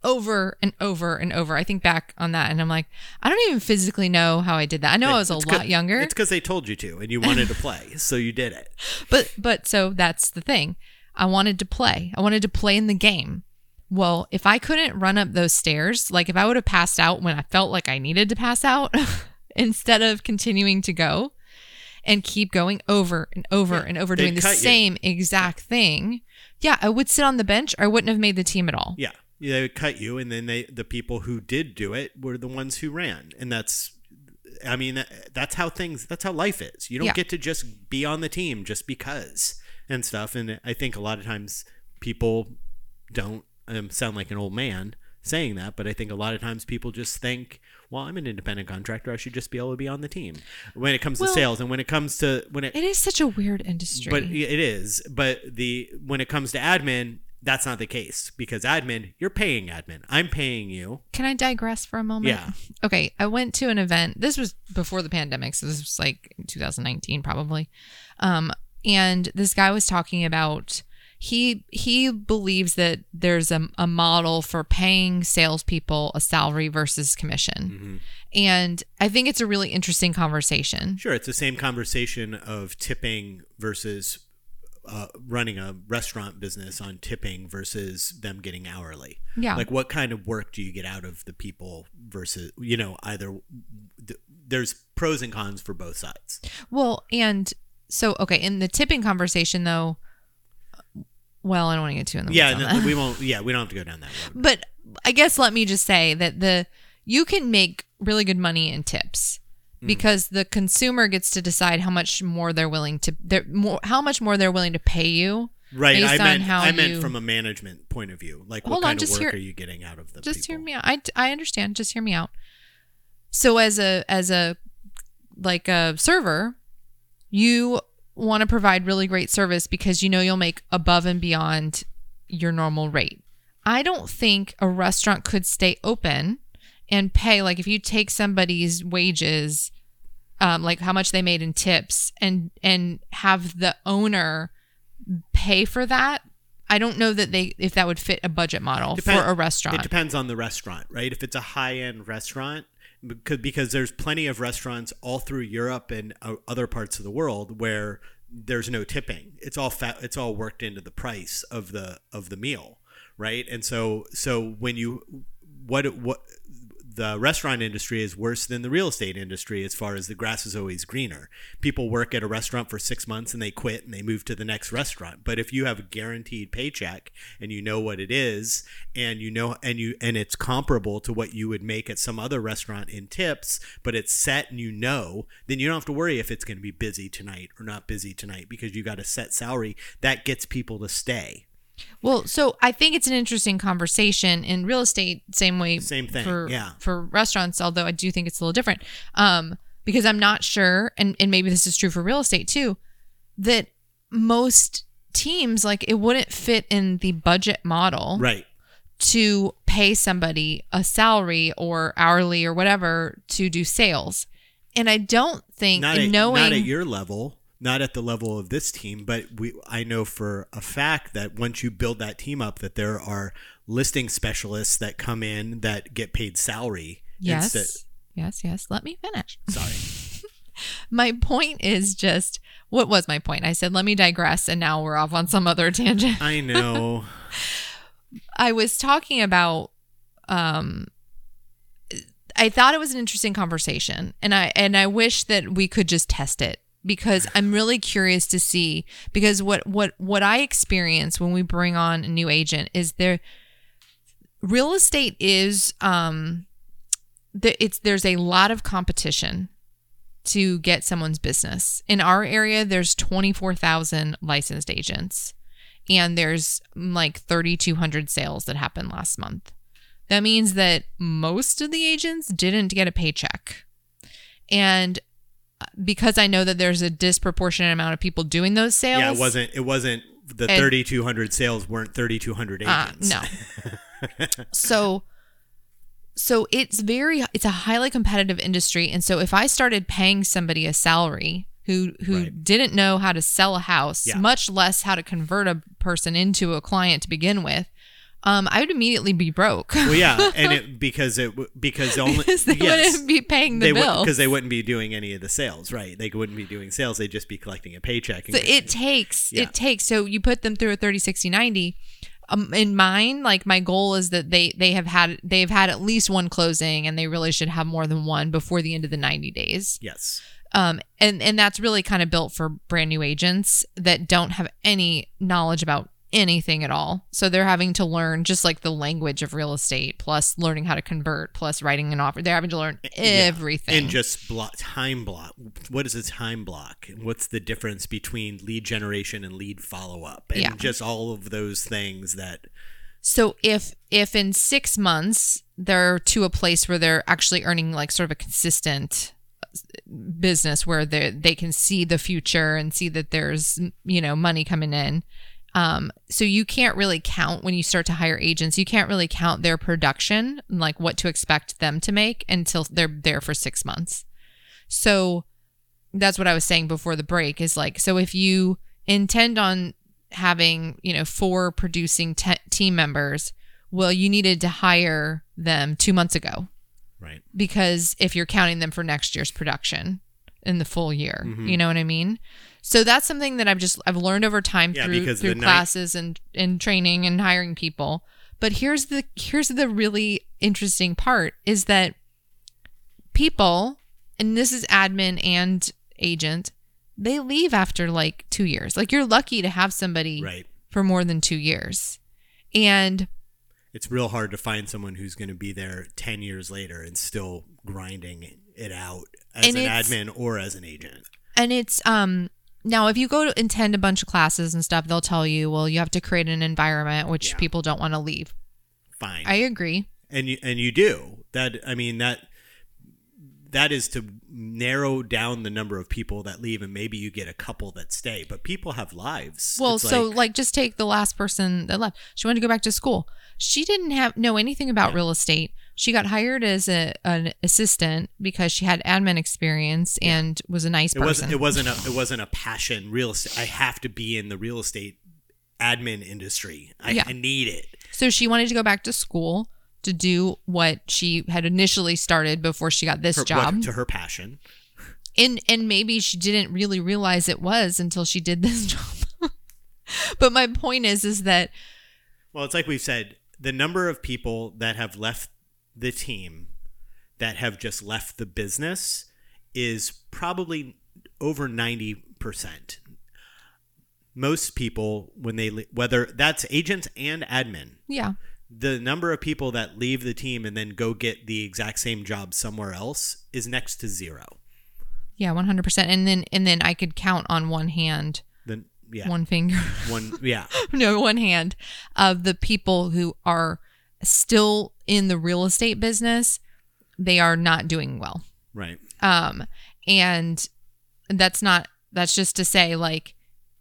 over and over and over. I think back on that and I'm like, I don't even physically know how I did that. I know I was a lot younger. It's because they told you to and you wanted to play. So you did it. But but so that's the thing. I wanted to play. I wanted to play in the game. Well, if I couldn't run up those stairs, like if I would have passed out when I felt like I needed to pass out instead of continuing to go and keep going over and over yeah, and over doing the same you. exact thing. Yeah, I would sit on the bench or I wouldn't have made the team at all. Yeah. They would cut you, and then they the people who did do it were the ones who ran, and that's, I mean, that, that's how things, that's how life is. You don't yeah. get to just be on the team just because and stuff. And I think a lot of times people don't um, sound like an old man saying that, but I think a lot of times people just think, well, I'm an independent contractor. I should just be able to be on the team when it comes well, to sales. And when it comes to when it, it is such a weird industry, but it is, but the, when it comes to admin, that's not the case because admin, you're paying admin. I'm paying you. Can I digress for a moment? Yeah. Okay. I went to an event. This was before the pandemic. So this was like two thousand nineteen probably. Um, and this guy was talking about, he he believes that there's a, a model for paying salespeople a salary versus commission. Mm-hmm. And I think it's a really interesting conversation. Sure. It's the same conversation of tipping versus Uh, running a restaurant business on tipping versus them getting hourly. Yeah. Like what kind of work do you get out of the people versus, you know, either th- there's pros and cons for both sides. Well, and so, okay. In the tipping conversation though, well, I don't want to get too in the yeah, no, we won't. Yeah. We don't have to go down that road. But I guess let me just say that the, you can make really good money in tips. Because the consumer gets to decide how much more they're willing to, they're more, how much more they're willing to pay you. Right. Based I meant, on how I meant you, from a management point of view, like what on, kind of work hear, are you getting out of the Just people? Hear me out. I, I understand. Just hear me out. So as a, as a, like a server, you want to provide really great service because you know, you'll make above and beyond your normal rate. I don't think a restaurant could stay open and pay, like if you take somebody's wages, um, like how much they made in tips and and have the owner pay for that, I don't know that they if that would fit a budget model Depend- for a restaurant. It depends on the restaurant, right? If it's a high-end restaurant, because there's plenty of restaurants all through Europe and other parts of the world where there's no tipping. It's all fat, it's all worked into the price of the of the meal, right? And so so when you what what the restaurant industry is worse than the real estate industry as far as the grass is always greener. People work at a restaurant for six months and they quit and they move to the next restaurant. But if you have a guaranteed paycheck and you know what it is and you know and you and it's comparable to what you would make at some other restaurant in tips, but it's set and you know, then you don't have to worry if it's going to be busy tonight or not busy tonight because you got a set salary that gets people to stay. Well, so I think it's an interesting conversation in real estate, same way same thing, for, yeah. for restaurants, although I do think it's a little different um, because I'm not sure, and, and maybe this is true for real estate too, that most teams, like it wouldn't fit in the budget model right. to pay somebody a salary or hourly or whatever to do sales. And I don't think not at, knowing... Not at your level. Not at the level of this team, but we I know for a fact that once you build that team up, that there are listing specialists that come in that get paid salary. Yes, instead. yes, yes. Let me finish. Sorry. My point is just, what was my point? I said, let me digress, and now we're off on some other tangent. I know. I was talking about... um. I thought it was an interesting conversation, and I and I wish that we could just test it. Because I'm really curious to see, because what, what, what I experience when we bring on a new agent is there, real estate is, um, the, it's, there's a lot of competition to get someone's business. In our area, there's twenty-four thousand licensed agents and there's like thirty-two hundred sales that happened last month. That means that most of the agents didn't get a paycheck. And because I know that there's a disproportionate amount of people doing those sales. Yeah, it wasn't. It wasn't the thirty-two hundred sales weren't thirty-two hundred agents. Uh, no. so, so it's very. It's a highly competitive industry, and so if I started paying somebody a salary who who right. didn't know how to sell a house, yeah. much less how to convert a person into a client to begin with. Um, I would immediately be broke. Well, yeah, and it, because it because only because they yes, wouldn't be paying the bill because they wouldn't be doing any of the sales, right? They wouldn't be doing sales; they'd just be collecting a paycheck. And so getting, it takes, yeah. it takes. So you put them through a thirty, sixty, ninety. Um, in mine, like my goal is that they they have had they've had at least one closing, and they really should have more than one before the end of the ninety days. Yes. Um, and and that's really kind of built for brand new agents that don't have any knowledge about anything at all. So they're having to learn just like the language of real estate, plus learning how to convert, plus writing an offer. They're having to learn everything. Yeah. And just block, time block. What is a time block? What's the difference between lead generation and lead follow-up? And yeah. just all of those things that... So if if in six months, they're to a place where they're actually earning like sort of a consistent business where they they can see the future and see that there's, you know, money coming in. Um, so you can't really count when you start to hire agents, you can't really count their production, like what to expect them to make until they're there for six months. So that's what I was saying before the break is like, so if you intend on having, you know, four producing te- team members, well, you needed to hire them two months ago. Right. Because if you're counting them for next year's production in the full year, mm-hmm. you know what I mean? So that's something that I've just I've learned over time yeah, through, through classes night- and, and training and hiring people. But here's the here's the really interesting part is that people, and this is admin and agent, they leave after like two years. Like you're lucky to have somebody right. for more than two years. And it's real hard to find someone who's going to be there ten years later and still grinding it out as an admin or as an agent. And it's um now if you go to attend a bunch of classes and stuff, they'll tell you, well, you have to create an environment which yeah. people don't want to leave. Fine. I agree. And you and you do. That I mean that that is to narrow down the number of people that leave, and maybe you get a couple that stay, but people have lives. Well, it's so like, like just take the last person that left. She wanted to go back to school. She didn't have know anything about yeah. real estate. She got hired as a, an assistant because she had admin experience and yeah. was a nice person. It wasn't, it wasn't a, it wasn't a passion. Real estate. I have to be in the real estate admin industry. I, yeah. I need it. So she wanted to go back to school. to do what she had initially started before she got this her, job. What, to her passion. And and maybe she didn't really realize it was until she did this job. But my point is, is that... Well, it's like we've said, the number of people that have left the team that have just left the business is probably over ninety percent. Most people, when they leave, whether that's agents and admin. Yeah. The number of people that leave the team and then go get the exact same job somewhere else is next to zero. Yeah, one hundred percent. And then and then I could count on one hand. The, yeah. One finger. One yeah. No, one hand of the people who are still in the real estate business, they are not doing well. Right. Um and that's not that's just to say, like,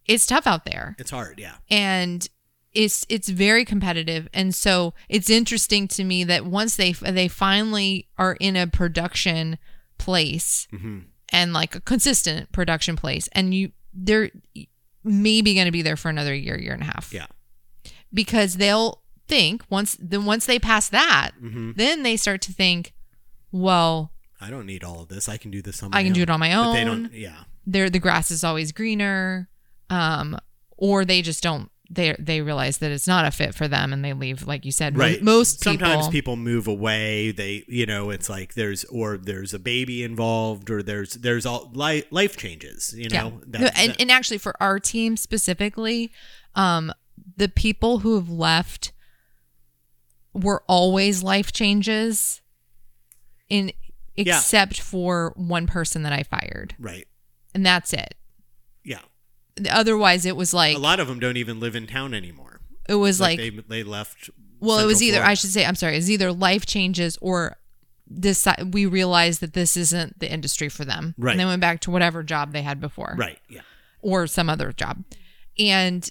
it's tough out there. It's hard, yeah. And it's it's very competitive, and so it's interesting to me that once they they finally are in a production place, mm-hmm. and like a consistent production place, and you they're maybe going to be there for another year, year and a half. Yeah, because they'll think once then once they pass that, mm-hmm. then they start to think, well, I don't need all of this. I can do this on my own. I can own. do it on my own. But they don't, yeah, they're, the grass is always greener, um, or they just don't. They they realize that it's not a fit for them and they leave, like you said. Right. Most people, sometimes people move away. They, you know, it's like there's or there's a baby involved or there's there's all life, life changes. You know, yeah. that, and that. and actually for our team specifically, um, the people who have left were always life changes, in except yeah. for one person that I fired. Right, and that's it. Yeah. Otherwise, it was like... A lot of them don't even live in town anymore. It was like... like they, they left... Well, it was either... Florida. I should say... I'm sorry. It was either life changes or decide, we realized that this isn't the industry for them. Right. And they went back to whatever job they had before. Right. Yeah. Or some other job. And...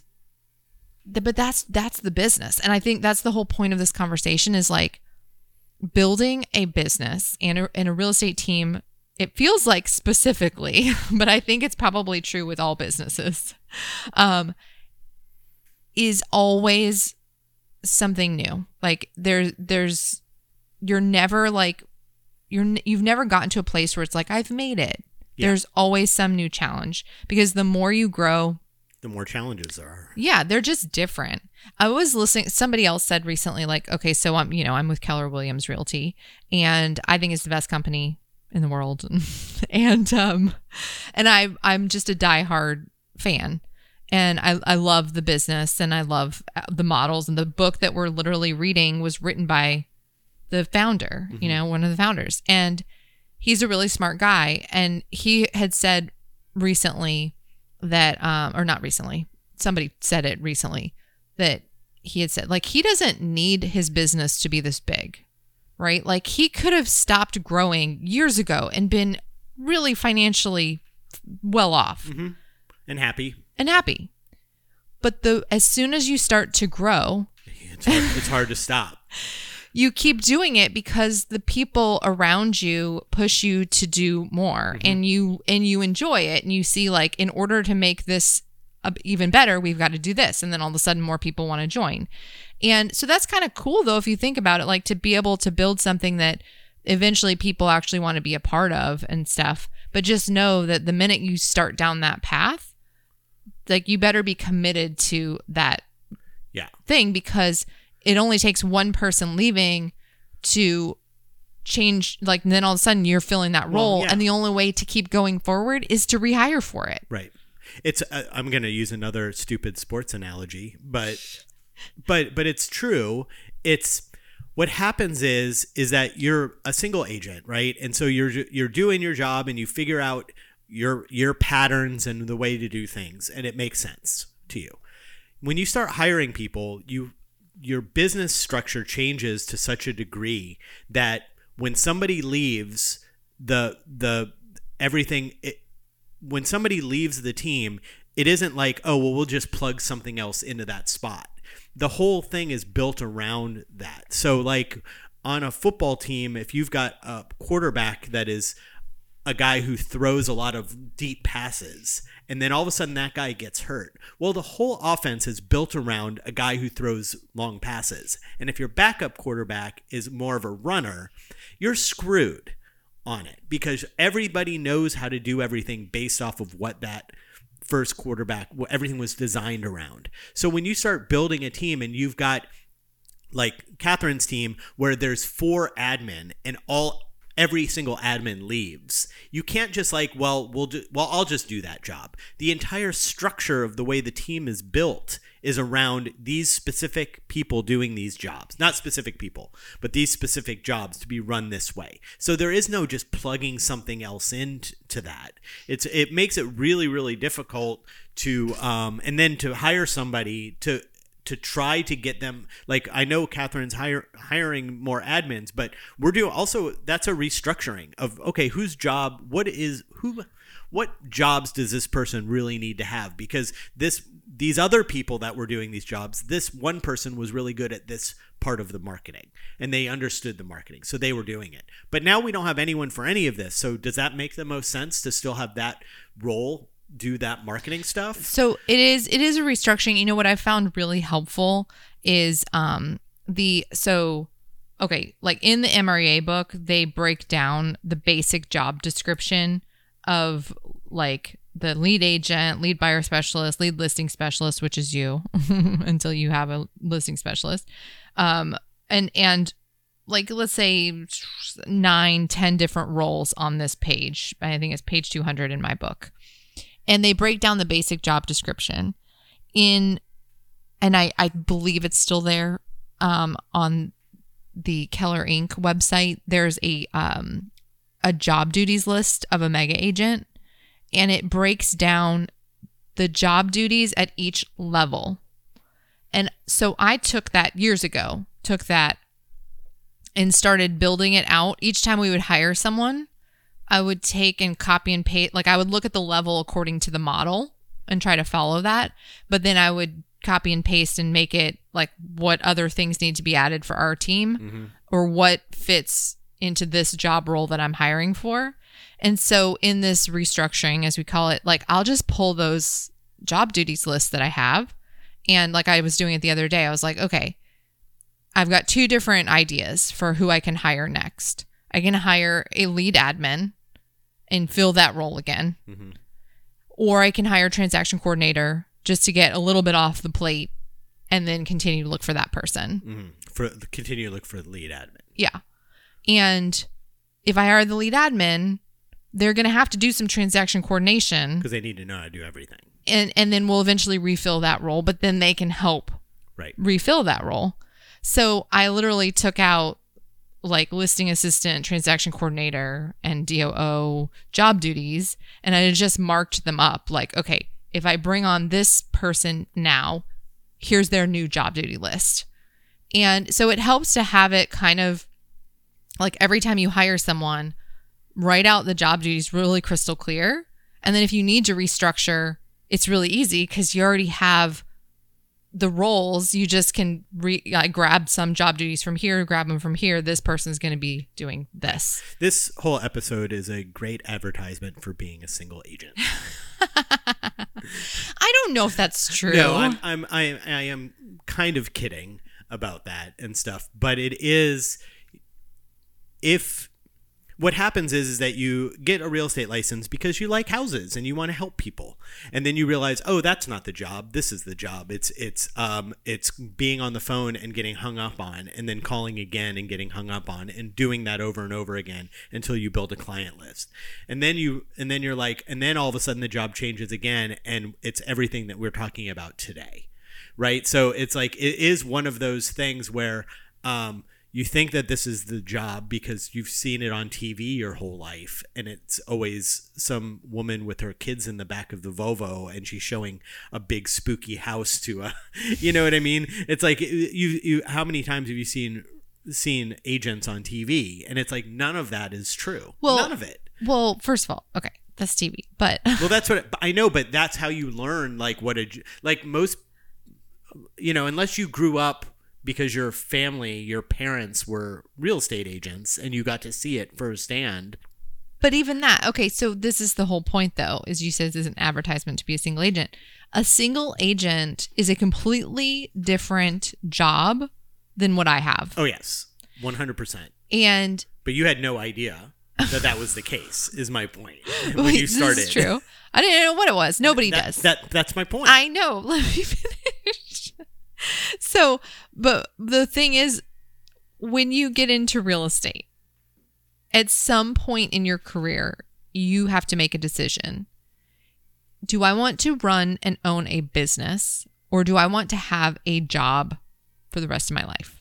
The, but that's that's the business. And I think that's the whole point of this conversation is like building a business and a, and a real estate team... It feels like specifically, but I think it's probably true with all businesses, um, is always something new. Like there, there's, you're never like, you're, you've never gotten to a place where it's like, I've made it. Yeah. There's always some new challenge because the more you grow, the more challenges there are. Yeah. They're just different. I was listening. Somebody else said recently, like, okay, so I'm, you know, I'm with Keller Williams Realty and I think it's the best company in the world. And um and I I'm just a diehard fan and I I love the business and I love the models, and the book that we're literally reading was written by the founder, mm-hmm. you know, one of the founders. And he's a really smart guy, and he had said recently that um or not recently. Somebody said it recently that he had said like he doesn't need his business to be this big. Right? Like he could have stopped growing years ago and been really financially well off. Mm-hmm. And happy. And happy. But the as soon as you start to grow... It's hard, it's hard to stop. You keep doing it because the people around you push you to do more, mm-hmm. and you and you enjoy it, and you see like, in order to make this even better, we've got to do this. And then all of a sudden more people want to join. And so that's kind of cool though, if you think about it, like to be able to build something that eventually people actually want to be a part of and stuff. But just know that the minute you start down that path, like you better be committed to that yeah. thing, because it only takes one person leaving to change. Like then all of a sudden you're filling that role. Well, yeah. And the only way to keep going forward is to rehire for it. Right. It's uh, I'm going to use another stupid sports analogy, but but but it's true. It's what happens is is that you're a single agent, right? And so you're you're doing your job and you figure out your your patterns and the way to do things, and it makes sense to you. When you start hiring people, you your business structure changes to such a degree that when somebody leaves the the everything it, when somebody leaves the team, it isn't like, oh, well, we'll just plug something else into that spot. The whole thing is built around that. So like on a football team, if you've got a quarterback that is a guy who throws a lot of deep passes, and then all of a sudden that guy gets hurt. Well, the whole offense is built around a guy who throws long passes. And if your backup quarterback is more of a runner, you're screwed on it because everybody knows how to do everything based off of what that first quarterback, what everything was designed around. So when you start building a team and you've got like Catherine's team where there's four admin and all every single admin leaves. You can't just like, well, we'll do, well, I'll just do that job. The entire structure of the way the team is built is around these specific people doing these jobs. Not specific people, but these specific jobs to be run this way. So there is no just plugging something else into that. It's it makes it really, really difficult to um and then to hire somebody to to try to get them, like I know Catherine's hire, hiring more admins, but we're doing also, that's a restructuring of, okay, whose job, what is, who, what jobs does this person really need to have? Because this, these other people that were doing these jobs, this one person was really good at this part of the marketing and they understood the marketing. So they were doing it, but now we don't have anyone for any of this. So does that make the most sense to still have that role do that marketing stuff? So it is it is a restructuring. You know what I found really helpful is um the so okay, like in the M R E A book, they break down the basic job description of like the lead agent, lead buyer specialist, lead listing specialist, which is you until you have a listing specialist. Um and and like let's say nine, ten different roles on this page. I think it's page two hundred in my book. And they break down the basic job description in, and I, I believe it's still there um, on the Keller Incorporated website. There's a um, a job duties list of a mega agent, and it breaks down the job duties at each level. And so I took that years ago, took that and started building it out. Each time we would hire someone, I would take and copy and paste, like I would look at the level according to the model and try to follow that. But then I would copy and paste and make it like what other things need to be added for our team mm-hmm. or what fits into this job role that I'm hiring for. And so in this restructuring, as we call it, like I'll just pull those job duties lists that I have. And like I was doing it the other day, I was like, okay, I've got two different ideas for who I can hire next. I can hire a lead admin and fill that role again. Mm-hmm. Or I can hire a transaction coordinator just to get a little bit off the plate and then continue to look for that person. Mm-hmm. For continue to look for the lead admin. Yeah. And if I hire the lead admin, they're going to have to do some transaction coordination. Because they need to know how to do everything. And and then we'll eventually refill that role, but then they can help right. refill that role. So I literally took out like listing assistant, transaction coordinator, and D O O job duties. And I just marked them up like, okay, if I bring on this person now, here's their new job duty list. And so it helps to have it kind of like every time you hire someone, write out the job duties really crystal clear. And then if you need to restructure, it's really easy because you already have the roles. You just can re- like grab some job duties from here, grab them from here. This person's going to be doing this. This whole episode is a great advertisement for being a single agent. I don't know if that's true. No, I'm, I'm, I, I am kind of kidding about that and stuff, but it is, if what happens is, is that you get a real estate license because you like houses and you want to help people. And then you realize, oh, that's not the job. This is the job. It's it's um it's being on the phone and getting hung up on and then calling again and getting hung up on and doing that over and over again until you build a client list. And then you and then you're like, and then all of a sudden the job changes again and it's everything that we're talking about today. Right? So it's like it is one of those things where um you think that this is the job because you've seen it on T V your whole life, and it's always some woman with her kids in the back of the Volvo, and she's showing a big spooky house to a, you know what I mean? It's like you, you. How many times have you seen seen agents on T V? And it's like none of that is true. Well, none of it. Well, first of all, okay, that's T V, but well, that's what it, I know, but that's how you learn. Like what a like most, you know, unless you grew up. Because your family, your parents were real estate agents and you got to see it firsthand, But even that, okay, so this is the whole point though, is you said this is an advertisement to be a single agent. A single agent is a completely different job than what I have. Oh, yes, one hundred percent. And... But you had no idea that that was the case, is my point, when wait, you started. This is true. I didn't know what it was. Nobody that, does. That That's my point. I know. Let me finish. So, but the thing is, when you get into real estate, at some point in your career, you have to make a decision. Do I want to run and own a business, or do I want to have a job for the rest of my life?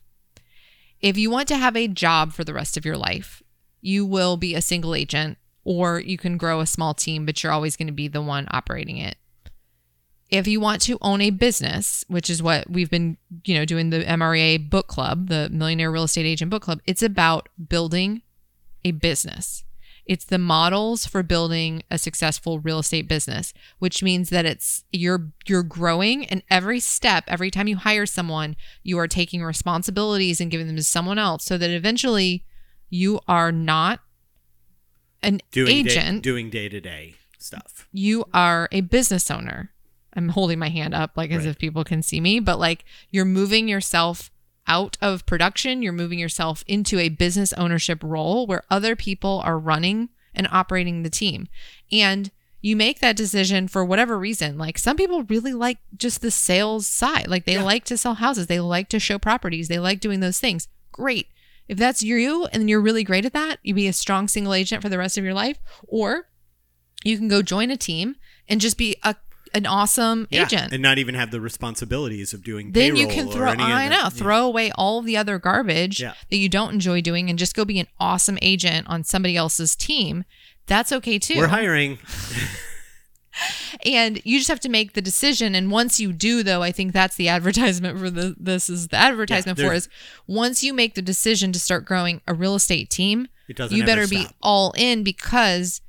If you want to have a job for the rest of your life, you will be a single agent, or you can grow a small team, but you're always going to be the one operating it. If you want to own a business, which is what we've been, you know, doing the M R E A book club, the Millionaire Real Estate Agent book club, it's about building a business. It's the models for building a successful real estate business, which means that it's you're you're growing, and every step, every time you hire someone, you are taking responsibilities and giving them to someone else, so that eventually you are not an doing agent day, doing day-to-day stuff. You are a business owner. I'm holding my hand up like as right. if people can see me, but like you're moving yourself out of production, you're moving yourself into a business ownership role where other people are running and operating the team. And you make that decision for whatever reason. Like some people really like just the sales side. Like they yeah. like to sell houses. They like to show properties. They like doing those things. Great. If that's you and you're really great at that, you'd be a strong single agent for the rest of your life. Or you can go join a team and just be a an awesome yeah, agent and not even have the responsibilities of doing then payroll. Then you can throw, I know, that, throw know. away all the other garbage yeah. that you don't enjoy doing and just go be an awesome agent on somebody else's team. That's okay too. We're hiring. And you just have to make the decision. And once you do though, I think that's the advertisement for the, this is the advertisement yeah, for is once you make the decision to start growing a real estate team, it doesn't you better stop. be all in, because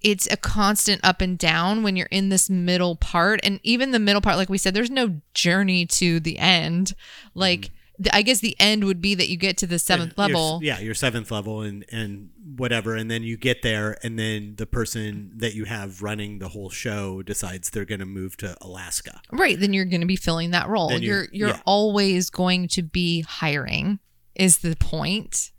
it's a constant up and down when you're in this middle part. And even the middle part, like we said, there's no journey to the end. Like, mm-hmm. the, I guess the end would be that you get to the seventh and level. Your, yeah, your seventh level and, and whatever. And then you get there, and then the person that you have running the whole show decides they're going to move to Alaska. Right. Then you're going to be filling that role. Then you're You're, you're yeah. always going to be hiring is the point.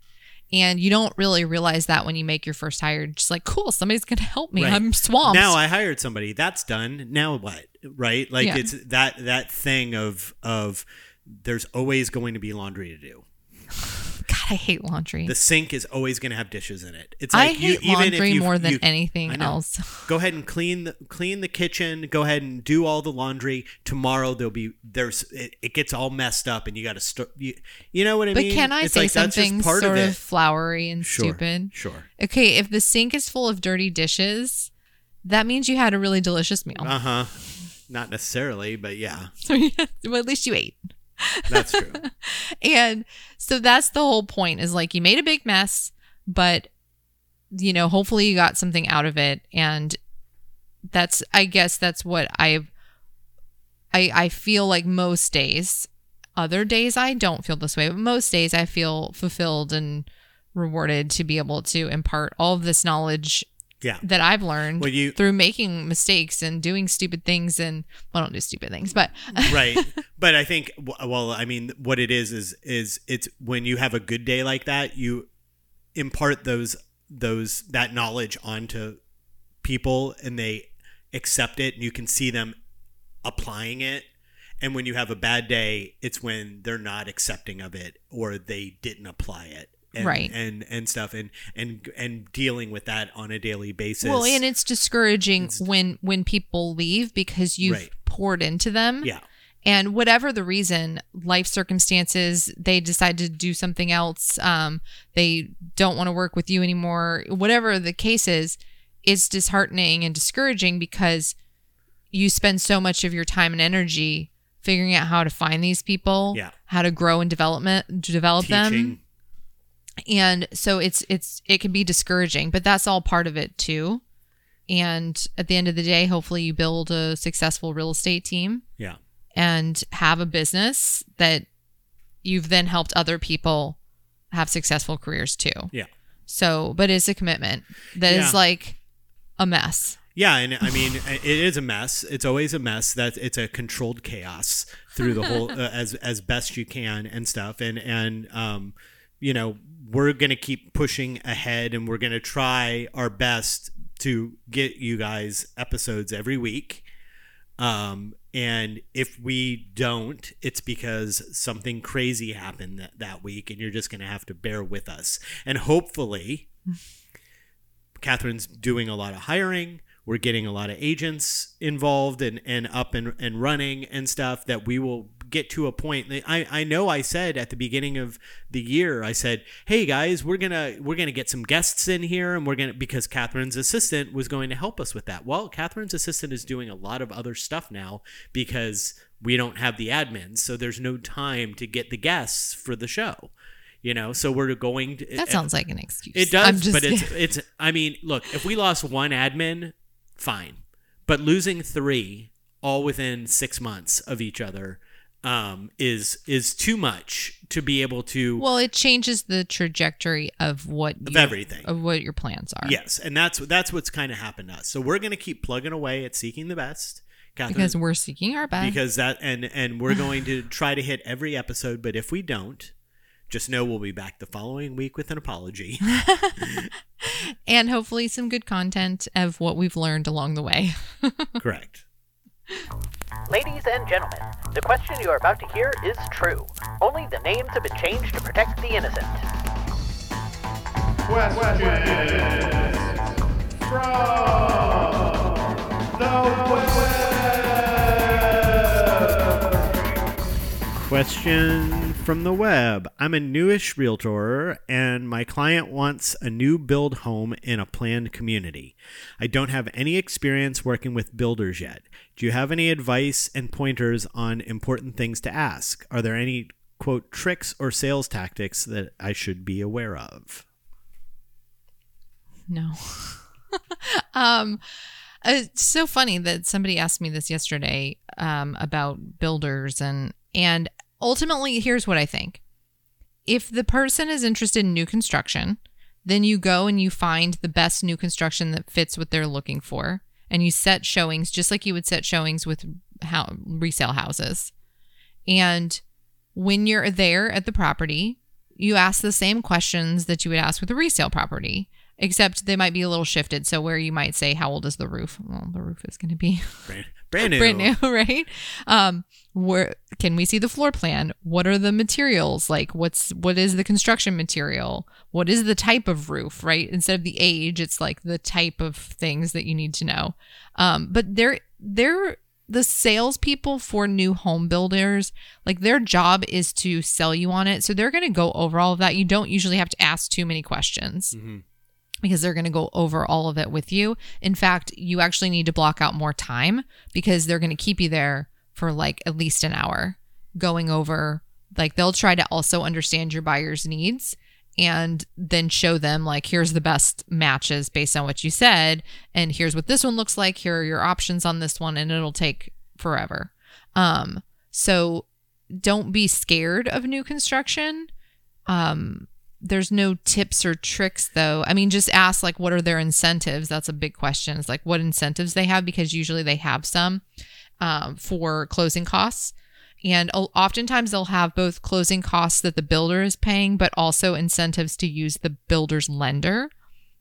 And you don't really realize that when you make your first hire. Just like, cool, somebody's going to help me. Right. I'm swamped. Now I hired somebody. That's done. Now what? Right? Like yeah. it's that that thing of of there's always going to be laundry to do. God, I hate laundry. The sink is always going to have dishes in it. It's like I hate you, laundry even if more than you, anything else. Go ahead and clean the, clean the kitchen. Go ahead and do all the laundry. Tomorrow there'll be there's it, it gets all messed up, and you got to st- you, you know what I but mean? But can I it's say like, something sort of, of flowery and sure, stupid? Sure. Okay, if the sink is full of dirty dishes, that means you had a really delicious meal. Uh huh. Not necessarily, but yeah. So yeah, well, at least you ate. That's true. And so that's the whole point, is like you made a big mess, but you know, hopefully you got something out of it. And that's, I guess that's what I've, I, I feel like most days, other days I don't feel this way, but most days I feel fulfilled and rewarded to be able to impart all of this knowledge yeah. that I've learned well, you, through making mistakes and doing stupid things. And well, I don't do stupid things, but right. But I think, well, I mean, what it is, is, is it's when you have a good day like that, you impart those, those, that knowledge onto people, and they accept it, and you can see them applying it. And when you have a bad day, it's when they're not accepting of it, or they didn't apply it. And, right. and and stuff and and and dealing with that on a daily basis. Well, and it's discouraging it's, when when people leave, because you've right. poured into them. Yeah. And whatever the reason, life circumstances, they decide to do something else. Um, they don't want to work with you anymore. Whatever the case is, it's disheartening and discouraging, because you spend so much of your time and energy figuring out how to find these people, yeah. how to grow and development develop Teaching. them. And so it's, it's, it can be discouraging, but that's all part of it too. And at the end of the day, hopefully you build a successful real estate team. Yeah. And have a business that you've then helped other people have successful careers too. Yeah. So, but it's a commitment that yeah. is like a mess. Yeah. And I mean, it is a mess. It's always a mess. That it's a controlled chaos through the whole, uh, as, as best you can and stuff. And, and, um, you know, we're going to keep pushing ahead and we're going to try our best to get you guys episodes every week. Um, and if we don't, it's because something crazy happened that, that week and you're just going to have to bear with us. And hopefully Catherine's doing a lot of hiring. We're getting a lot of agents involved and, and up and, and running and stuff that we will get to a point. I, I know I said at the beginning of the year, I said, hey guys, we're going to, we're going to get some guests in here and we're going to, because Catherine's assistant was going to help us with that. Well, Catherine's assistant is doing a lot of other stuff now because we don't have the admins. So there's no time to get the guests for the show, you know? So we're going to, that sounds it, like an excuse. It does, I'm just but it's, it's, I mean, look, if we lost one admin, fine, but losing three all within six months of each other, um, is, is too much to be able to. Well, it changes the trajectory of what, of you, everything, of what your plans are. Yes. And that's, that's what's kind of happened to us. So we're going to keep plugging away at Seeking the Best, Catherine, because we're seeking our best, because that, and, and we're going to try to hit every episode, but if we don't, just know we'll be back the following week with an apology. And hopefully some good content of what we've learned along the way. Correct. Ladies and gentlemen, the question you are about to hear is true. Only the names have been changed to protect the innocent. Questions from the web. Question from the web. I'm a newish realtor and my client wants a new build home in a planned community. I don't have any experience working with builders yet. Do you have any advice and pointers on important things to ask? Are there any, quote, tricks or sales tactics that I should be aware of? No. um, it's so funny that somebody asked me this yesterday um, about builders and, and ultimately, here's what I think. If the person is interested in new construction, then you go and you find the best new construction that fits what they're looking for. And you set showings, just like you would set showings with how resale houses. And when you're there at the property, you ask the same questions that you would ask with a resale property, except they might be a little shifted. So where you might say, how old is the roof? Well, the roof is going to be brand, brand new, brand new, right? Um, where can we see the floor plan? What are the materials? Like what's, what is the construction material? What is the type of roof, right? Instead of the age, it's like the type of things that you need to know. Um, but they're, they're the salespeople for new home builders. Like their job is to sell you on it. So they're going to go over all of that. You don't usually have to ask too many questions. Mm-hmm. Because they're going to go over all of it with you. In fact, you actually need to block out more time because they're going to keep you there for like at least an hour going over. Like they'll try to also understand your buyer's needs and then show them like, here's the best matches based on what you said. And here's what this one looks like. Here are your options on this one. And it'll take forever. Um, so don't be scared of new construction. Um, There's no tips or tricks though. I mean, just ask like, what are their incentives? That's a big question. It's like what incentives they have, because usually they have some um, for closing costs. And oftentimes they'll have both closing costs that the builder is paying, but also incentives to use the builder's lender.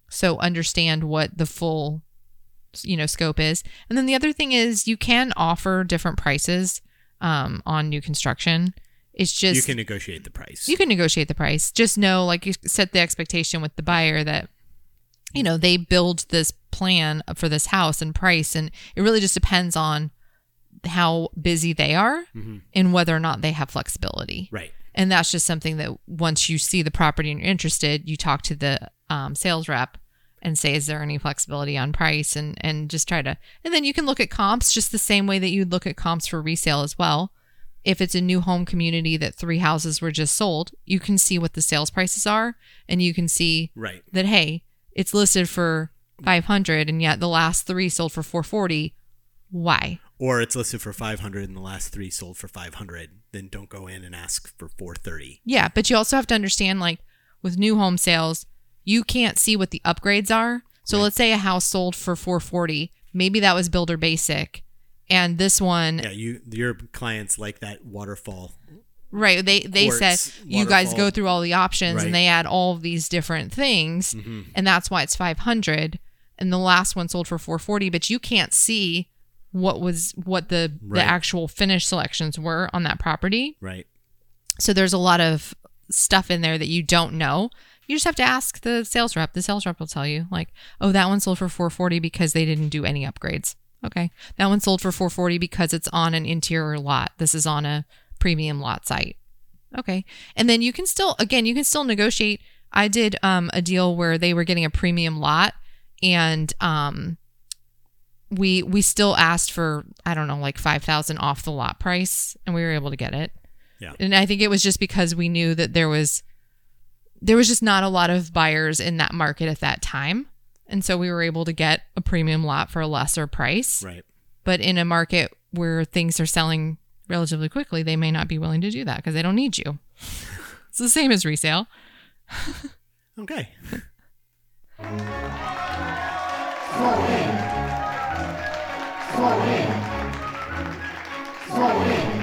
So understand what the full, you know, scope is. And then the other thing is you can offer different prices um, on new construction. It's just, you can negotiate the price. You can negotiate the price. Just know, like you set the expectation with the buyer that, you know, they build this plan for this house and price. And it really just depends on how busy they are mm-hmm. and whether or not they have flexibility. Right. And that's just something that once you see the property and you're interested, you talk to the um, sales rep and say, is there any flexibility on price? And, and just try to, and then you can look at comps just the same way that you'd look at comps for resale as well. If it's a new home community that three houses were just sold, you can see what the sales prices are and you can see right. that, hey, it's listed for five hundred and yet the last three sold for four forty. Why? Or it's listed for five hundred and the last three sold for five hundred. Then don't go in and ask for four thirty. Yeah. But you also have to understand, like with new home sales, you can't see what the upgrades are. So right. let's say a house sold for four forty. Maybe that was builder basic. And this one, yeah, you your clients like that waterfall. Right. They they said you guys go through all the options right. and they add all of these different things, mm-hmm. and that's why it's five hundred. And the last one sold for four forty, but you can't see what was what the right. the actual finish selections were on that property. Right. So there's a lot of stuff in there that you don't know. You just have to ask the sales rep. The sales rep will tell you, like, oh, that one sold for four forty because they didn't do any upgrades. Okay. That one sold for four forty because it's on an interior lot. This is on a premium lot site. Okay. And then you can still, again, you can still negotiate. I did um, a deal where they were getting a premium lot and um, we we still asked for, I don't know, like five thousand dollars off the lot price, and we were able to get it. Yeah. And I think it was just because we knew that there was, there was just not a lot of buyers in that market at that time. And so we were able to get a premium lot for a lesser price. Right. But in a market where things are selling relatively quickly, they may not be willing to do that because they don't need you. It's the same as resale. Okay. Throw in. Throw in. Throw in.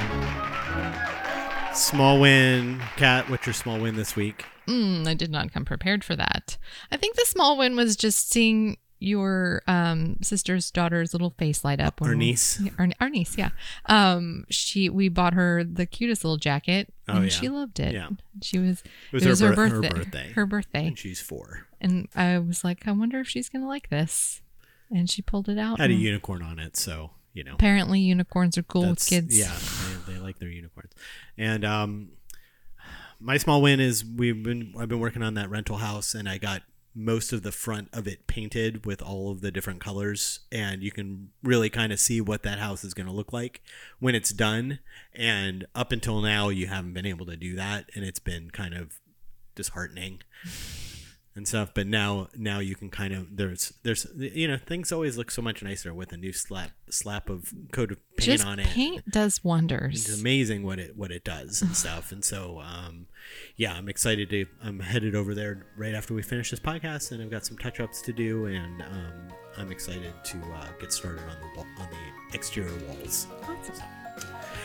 Small win. Kat, what's your small win this week? Mm, I did not come prepared for that. I think the small win was just seeing your um, sister's daughter's little face light up. Our niece. We, our, our niece, yeah. Um, she we bought her the cutest little jacket, and oh, yeah. she loved it. Yeah. She was. It was, it was her, her, birth- birthday, her birthday. Her birthday. And she's four. And I was like, I wonder if she's gonna like this. And she pulled it out. Had a unicorn on it, so you know. Apparently, unicorns are cool with kids. Yeah, they, they like their unicorns, and um. My small win is we've been I've been working on that rental house, and I got most of the front of it painted with all of the different colors, and you can really kind of see what that house is going to look like when it's done. And up until now, you haven't been able to do that, and it's been kind of disheartening and stuff. But now, now you can kind of there's there's you know things always look so much nicer with a new slap slap of coat of paint Just on it. Paint does wonders. It's amazing what it what it does and stuff. And so. um Yeah, I'm excited to. I'm headed over there right after we finish this podcast, and I've got some touch-ups to do, and um, I'm excited to uh, get started on the wall, on the exterior walls. Awesome.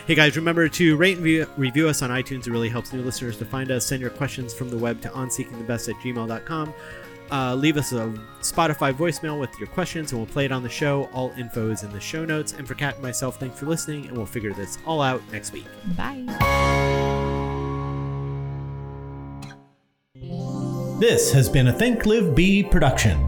Hey guys, remember to rate and review, review us on iTunes. It really helps new listeners to find us. Send your questions from the web to on seeking the best at gmail dot com. Uh, leave us a Spotify voicemail with your questions, and we'll play it on the show. All info is in the show notes. And for Kat and myself, thanks for listening, and we'll figure this all out next week. Bye. This has been a Think Live Bee production.